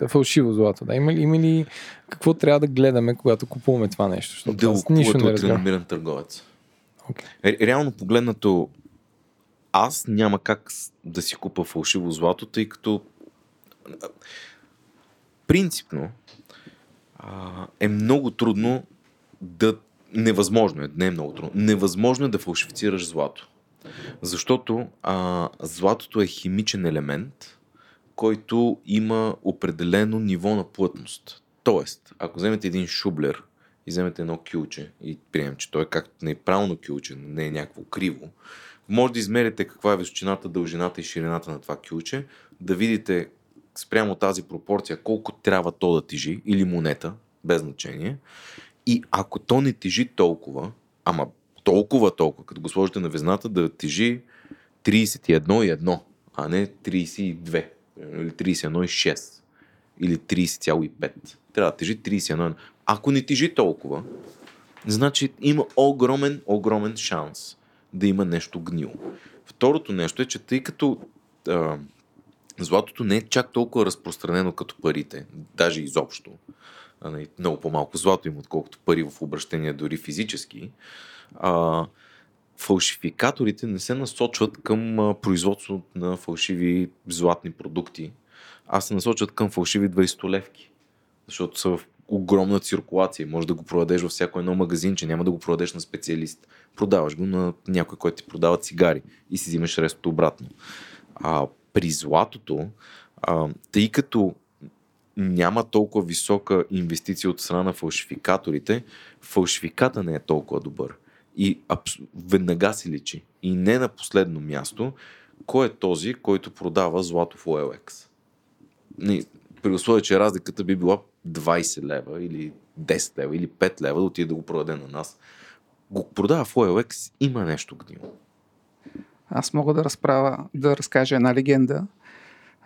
фалшиво злато. Да. Има ли какво трябва да гледаме, когато купуваме това нещо? Защото нищо не разбира. Реномиран търговец. Okay. Реално погледнато, аз няма как да си купа фалшиво злато, тъй като принципно е много трудно да... Невъзможно е, не е много трудно. Невъзможно е да фалшифицираш злато. Защото златото е химичен елемент, който има определено ниво на плътност. Тоест, ако вземете един шублер и вземете едно кюлче и приемем, че той както не е правилно кюлче, не е някакво криво, може да измерите каква е височината, дължината и ширината на това кюлче, да видите спрямо тази пропорция колко трябва то да тежи или монета, без значение. И ако то не тежи толкова, ама толкова, като го сложите на везната, да тежи 31,1, а не 32, или 31,6, или 30,5. Трябва да тежи 31,1. Ако не тежи толкова, значи има огромен шанс да има нещо гнило. Второто нещо е, че тъй като златото не е чак толкова разпространено като парите, даже изобщо, много по-малко злато има, отколкото пари в обращение, дори физически, фалшификаторите не се насочват към производството на фалшиви златни продукти, а се насочват към фалшиви 20-левки, защото са в огромна циркулация. Може да го продадеш във всяко едно магазинче, няма да го продадеш на специалист. Продаваш го на някой, който ти продава цигари и си взимаш рестото обратно. При златото, тъй като няма толкова висока инвестиция от страна на фалшификаторите, фалшификата не е толкова добър. И веднага се личи. И не на последно място, кой е този, който продава злато в OLX? При условие, че разликата би била 20 лева или 10 лева или 5 лева да отиде да го продаде на нас. Го продава в OLX, има нещо гнило. Аз мога да разкажа една легенда.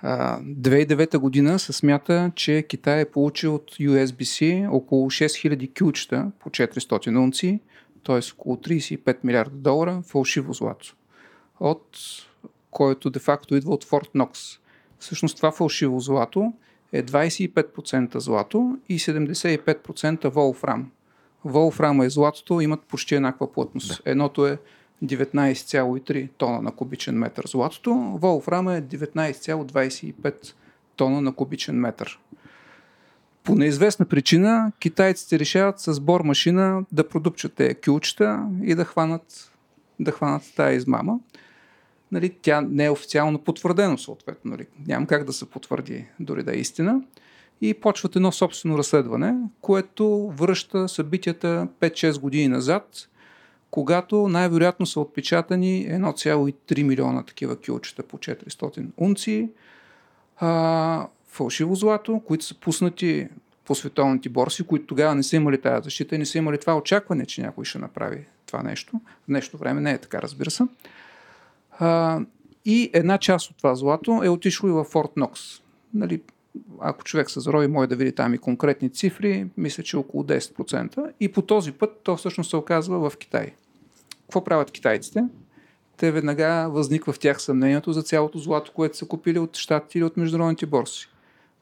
2009 година се смята, че Китай е получил от USBC около 6000 кюлчета по 400 унци, т.е. около 35 милиарда долара фалшиво злато, от който де-факто идва от Форт Нокс. Всъщност това фалшиво злато е 25% злато и 75% волфрам. Волфрама и златото имат почти еднаква плътност. Да. Едното е 19,3 тона на кубичен метър златото, волфрама е 19,25 тона на кубичен метър. По неизвестна причина китайците решават с бор машина да продупчат тези кюлчета и да хванат тази измама. Тя не е официално потвърдено, съответно. Няма как да се потвърди, дори да е истина. И почват едно собствено разследване, което връща събитията 5-6 години назад, когато най-вероятно са отпечатани 1,3 милиона такива кюлчета по 400 унции, фалшиво злато, които са пуснати по световните борси, които тогава не са имали тази защита и не са имали това очакване, че някой ще направи това нещо. В днешно време не е така, разбира се. И една част от това злато е отишло и във Форт Нокс. Ако човек се зарови, може да види там и конкретни цифри, мисля, че около 10%. И по този път то всъщност се оказва в Китай. Какво правят китайците? Те веднага възниква в тях съмнението за цялото злато, което са купили от щатите или от международните борси.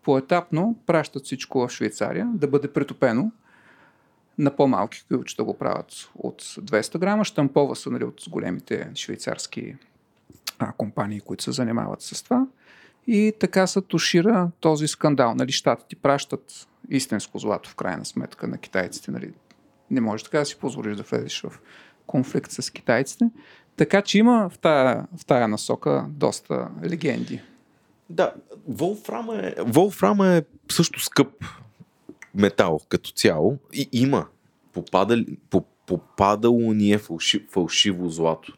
Поетапно пращат всичко в Швейцария да бъде претопено. На по-малки кюлчета го правят от 200 грама, щампова са от големите швейцарски компании, които се занимават с това. И така се тушира този скандал. Нали, щатите пращат истинско злато в крайна сметка на китайците. Нали, не можеш така да си позволиш да влезеш в конфликт с китайците. Така че има в тая насока доста легенди. Да, волфрама е също скъп метал като цяло и има попадало ни е фалшиво злато.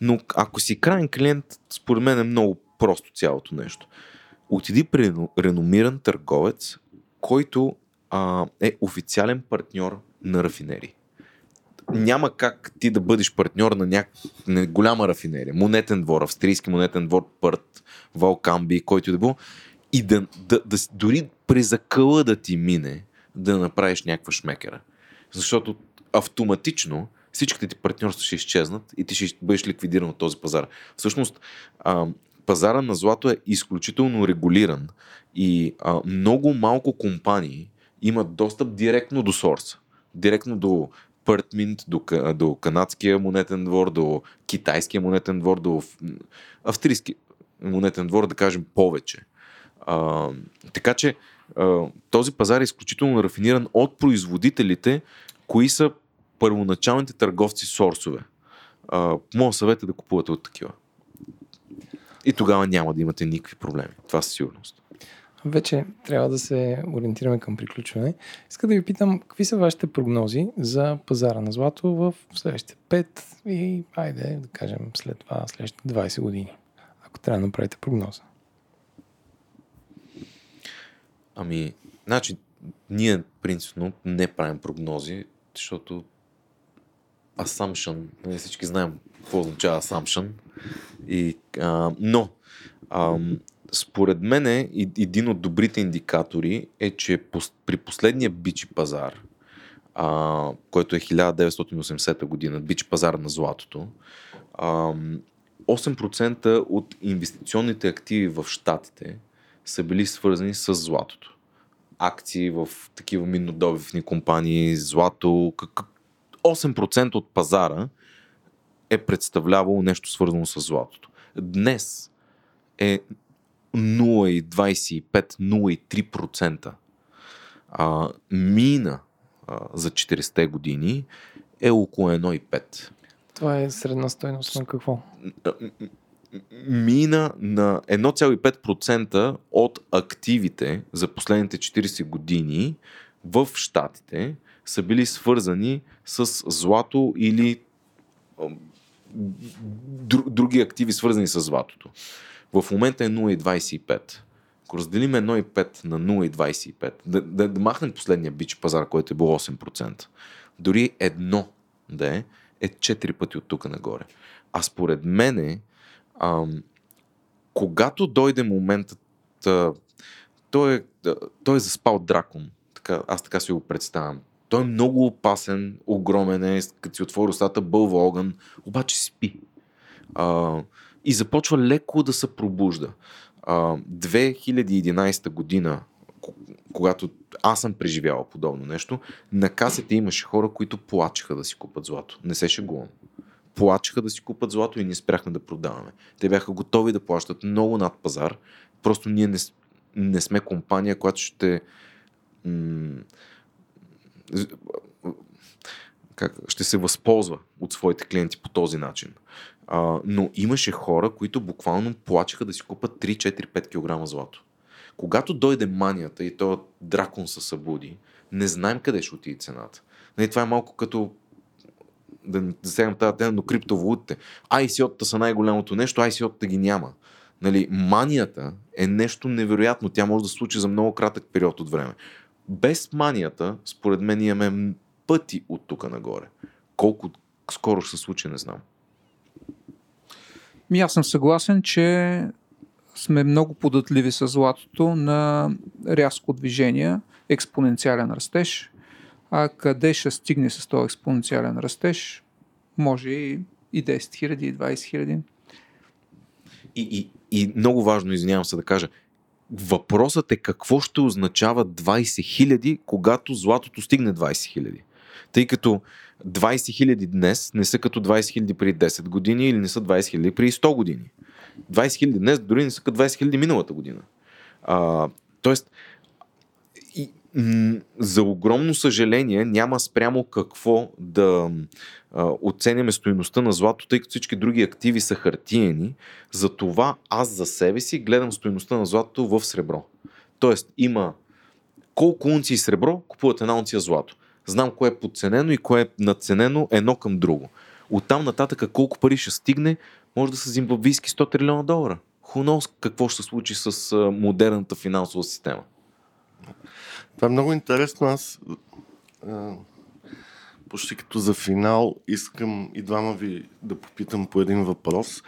Но ако си краен клиент, според мен е много просто цялото нещо. Отиди при реномиран търговец, който е официален партньор на рафинери. Няма как ти да бъдеш партньор на на голяма рафинерия. Монетен двор, австрийски монетен двор, Пърт, Валкамби, който и да било. И да дори през закъла да ти мине да направиш някаква шмекера. Защото автоматично всичките ти партньорства ще изчезнат и ти ще бъдеш ликвидиран от този пазар. Всъщност, пазара на злато е изключително регулиран и много малко компании имат достъп директно до сорса. Директно до Пърт Минт, до канадския монетен двор, до китайския монетен двор, до австрийския монетен двор, да кажем повече. Така че този пазар е изключително рафиниран от производителите, кои са първоначалните търговци сорсове. Моят съвет е да купувате от такива. И тогава няма да имате никакви проблеми. Това със сигурност. Вече трябва да се ориентираме към приключване. Иска да ви питам, какви са вашите прогнози за пазара на злато в следващите 5 и, айде, да кажем, след това, следващите 20 години? Ако трябва да направите прогноза. Ами, значи, ние принципно не правим прогнози, защото assumption, ние всички знаем какво означава assumption, и, но според мен един от добрите индикатори е, че при последния бичи пазар, който е 1980 година, бичи пазар на златото, 8% от инвестиционните активи в щатите са били свързани с златото. Акции в такива миннодобивни компании, злато, 8% от пазара е представлявало нещо свързано с златото. Днес е 0,25-0,3%. Мина за 40-те години е около 1,5%. Това е средна стойност на какво? Мина на 1,5% от активите за последните 40 години в щатите са били свързани с злато или други активи, свързани с златото. В момента е 0,25. Ако разделим 1,5 на 0,25, да махнем последния бич пазар, който е бил 8%, дори едно да е 4 пъти от тук нагоре. А според мене, когато дойде моментът, той е заспал дракон. Така, аз така си го представям. Той е много опасен, огромен е, като си отвори устата, бълва огън, обаче спи. И започва леко да се пробужда. 2011 година, когато аз съм преживял подобно нещо, на касите имаше хора, които плачеха да си купат злато. Не се шегувам. Плачеха да си купат злато и ние спряхме да продаваме. Те бяха готови да плащат много над пазар. Просто ние не сме компания, която ще се възползва от своите клиенти по този начин. Но имаше хора, които буквално плачеха да си купат 3-4-5 кг злато. Когато дойде манията и този дракон се събуди, не знаем къде ще отиде цената. И това е малко като да не засягам тази тема, но криптовалутите. ICO-тата са най-голямото нещо, ICO-тата ги няма. Нали, манията е нещо невероятно. Тя може да се случи за много кратък период от време. Без манията, според мен, имаме пъти от тук нагоре. Колко скоро ще се случи, не знам. Аз съм съгласен, че сме много податливи с златото на рязко движение, експоненциален растеж. А къде ще стигне с този експоненциален растеж? Може и 10 000, и 20 000. И много важно, извинявам се да кажа, въпросът е какво ще означава 20 000, когато златото стигне 20 000. Тъй като 20 000 днес не са като 20 000 при 10 години или не са 20 000 при 100 години. 20 хиляди днес, дори не са като 20 хиляди миналата година. Тоест, за огромно съжаление няма спрямо какво да оценяме стойността на злато, тъй като всички други активи са хартиени. Затова аз за себе си гледам стойността на златото в сребро. Тоест има колко унции сребро купуват една унция злато. Знам кое е подценено и кое е надценено едно към друго. Оттам нататък колко пари ще стигне, може да са зимбабвийски 100 трилиона долара. Хунос какво ще се случи с модерната финансова система. Това е много интересно. Аз почти като за финал искам и двама ви да попитам по един въпрос.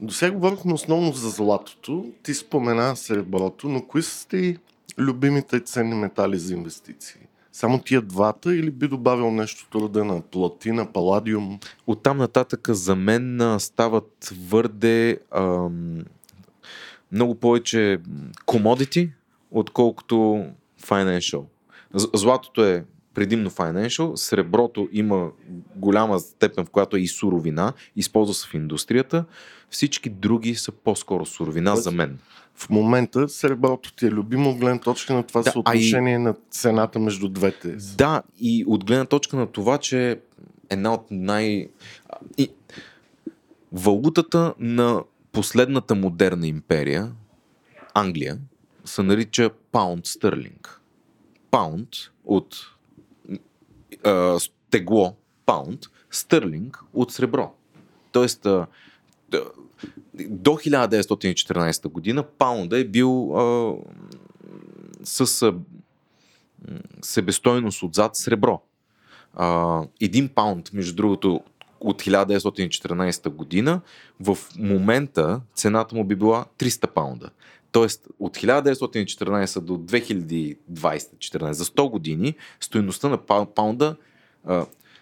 До сега говорихме основно за златото. Ти спомена среброто, но кои са ти любимите ценни метали за инвестиции? Само тия двата или би добавил нещо родено? Платина, паладиум? Оттам нататък за мен стават твърде много повече комодити, отколкото financial. Златото е предимно financial, среброто има голяма степен, в която е и суровина, използва се в индустрията, всички други са по-скоро суровина за мен. В момента среброто ти е любимо от гледна точка на това съотношение на цената между двете. Да, и от гледна точка на това, че една от валутата на последната модерна империя, Англия, се нарича паунд стърлинг. Паунд от тегло паунд, стърлинг от сребро. Тоест до 1914 година паунда е бил с себестойност отзад сребро. Един паунд, между другото, от 1914 година в момента цената му би била 300 паунда. Тоест от 1914 до 2020-14, за 100 години стойността на паунда,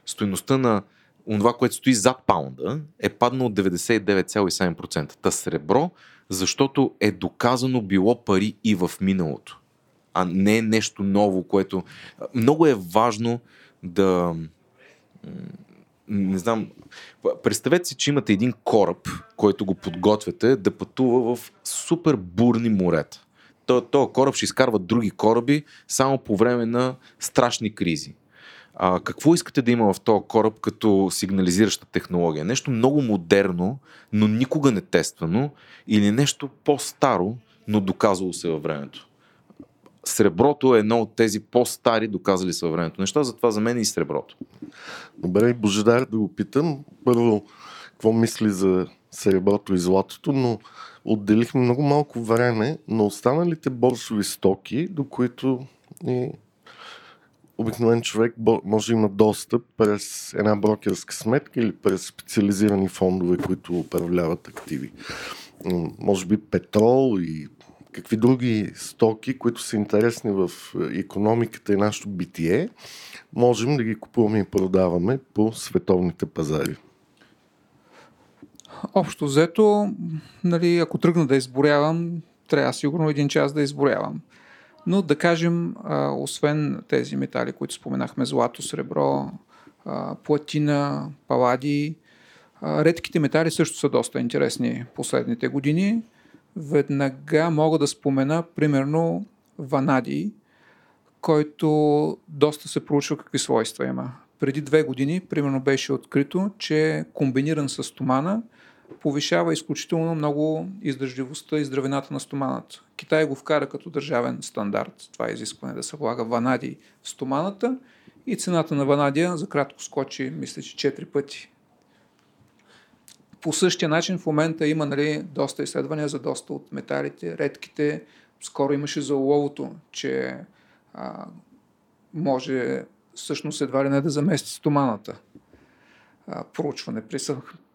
стойността на това, което стои зад паунда, е паднало от 99,7%. Та сребро, защото е доказано било пари и в миналото, а не е нещо ново, което... Много е важно да... Не знам, представете си, че имате един кораб, който го подготвяте да пътува в супер бурни морета. Този кораб ще изкарва други кораби само по време на страшни кризи. Какво искате да има в този кораб като сигнализираща технология? Нещо много модерно, но никога не тествано, или нещо по-старо, но доказало се във времето? Среброто е едно от тези по-стари доказали се във времето неща, затова за мен е и среброто. Добре, Божидар, да го питам. Първо, какво мисли за среброто и златото, но отделихме много малко време на останалите борсови стоки, до които и обикновен човек може да има достъп през една брокерска сметка или през специализирани фондове, които управляват активи. Може би петрол и какви други стоки, които са интересни в икономиката и нашето битие, можем да ги купуваме и продаваме по световните пазари? Общо взето, ако тръгна да изборявам, трябва сигурно един час да изборявам. Но да кажем, освен тези метали, които споменахме, злато, сребро, платина, палади, редките метали също са доста интересни последните години. Веднага мога да спомена, примерно, ванадий, който доста се проучва какви свойства има. Преди 2 години, примерно, беше открито, че комбиниран с стомана повишава изключително много издържливостта и здравината на стоманата. Китай го вкара като държавен стандарт. Това е изискване да се влага ванадий в стоманата и цената на ванадия за кратко скочи, мисля, че 4 пъти. По същия начин в момента има доста изследвания за доста от металите, редките. Скоро имаше за оловото, че може всъщност едва ли не да замести стоманата. Проучване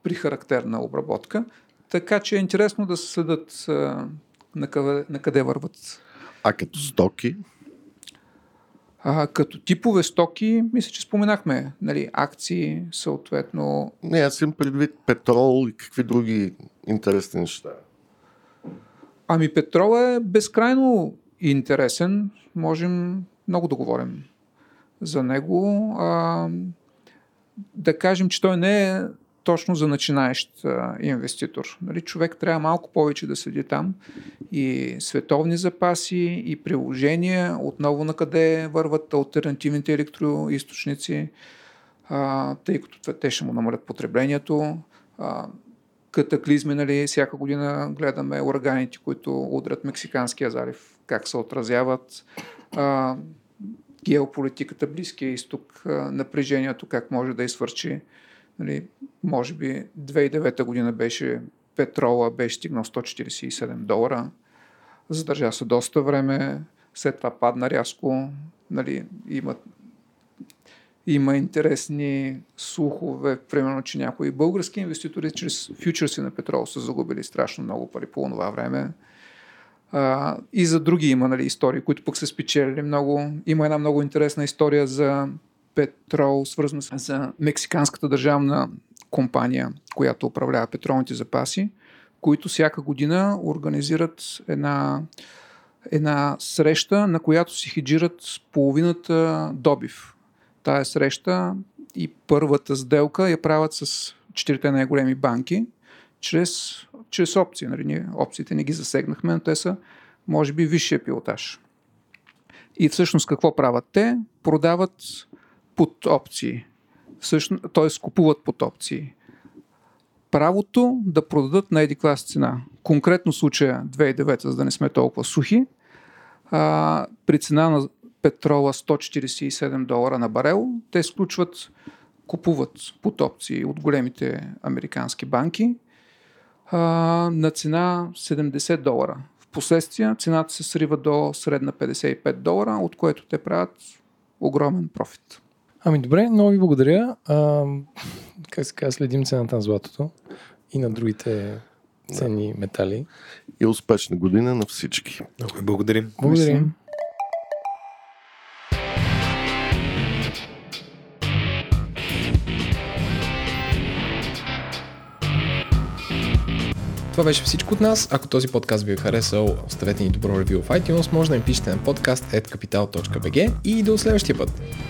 при характерна обработка. Така че е интересно да се следят на къде върват. А като стоки? Като типове стоки, мисля, че споменахме, акции, съответно... Не, аз имам предвид петрол и какви други интересни неща. Петрол е безкрайно интересен. Можем много да говорим за него. Да кажем, че той не е точно за начинаещ инвеститор. Нали, човек трябва малко повече да седи там и световни запаси, и приложения, отново на къде върват алтернативните електроизточници, тъй като те ще му намалят потреблението. Катаклизми, нали, всяка година гледаме ураганите, които удрят Мексиканския залив, как се отразяват. Геополитиката, Близкия изток, напрежението, как може да извърчи. Нали, може би 2009 година беше петрола, беше стигнал $147. Задържа се доста време, след това падна рязко. Нали, има интересни слухове, примерно, че някои български инвеститори чрез фьючерси на петрол са загубили страшно много пари по това време. И за други има, нали, истории, които пък са спечелили много. Има една много интересна история за петрол, свързана с мексиканската държавна компания, която управлява петролните запаси, които всяка година организират една среща, на която си хеджират половината добив. Тая среща и първата сделка я правят с 4 най-големи банки чрез опции. Нали, опциите не ги засегнахме, но те са, може би, висшия пилотаж. И всъщност какво правят те? Продават под опции. Т.е. купуват под опции. Правото да продадат на едиклас цена. Конкретно случая 2009, за да не сме толкова сухи, при цена на петрола $147 на барел, те сключват, купуват под опции от големите американски банки на цена $70. Впоследствие цената се срива до средна $55, от което те правят огромен профит. Ами добре, много ви благодаря. Как се казва, следим цената на златото и на другите ценни метали. И успешна година на всички. Много ви благодарим. Благодарим. Това беше всичко от нас. Ако този подкаст ви е харесал, оставете ни добро ревю в iTunes, може да им пишете на podcast@kapital.bg и до следващия път!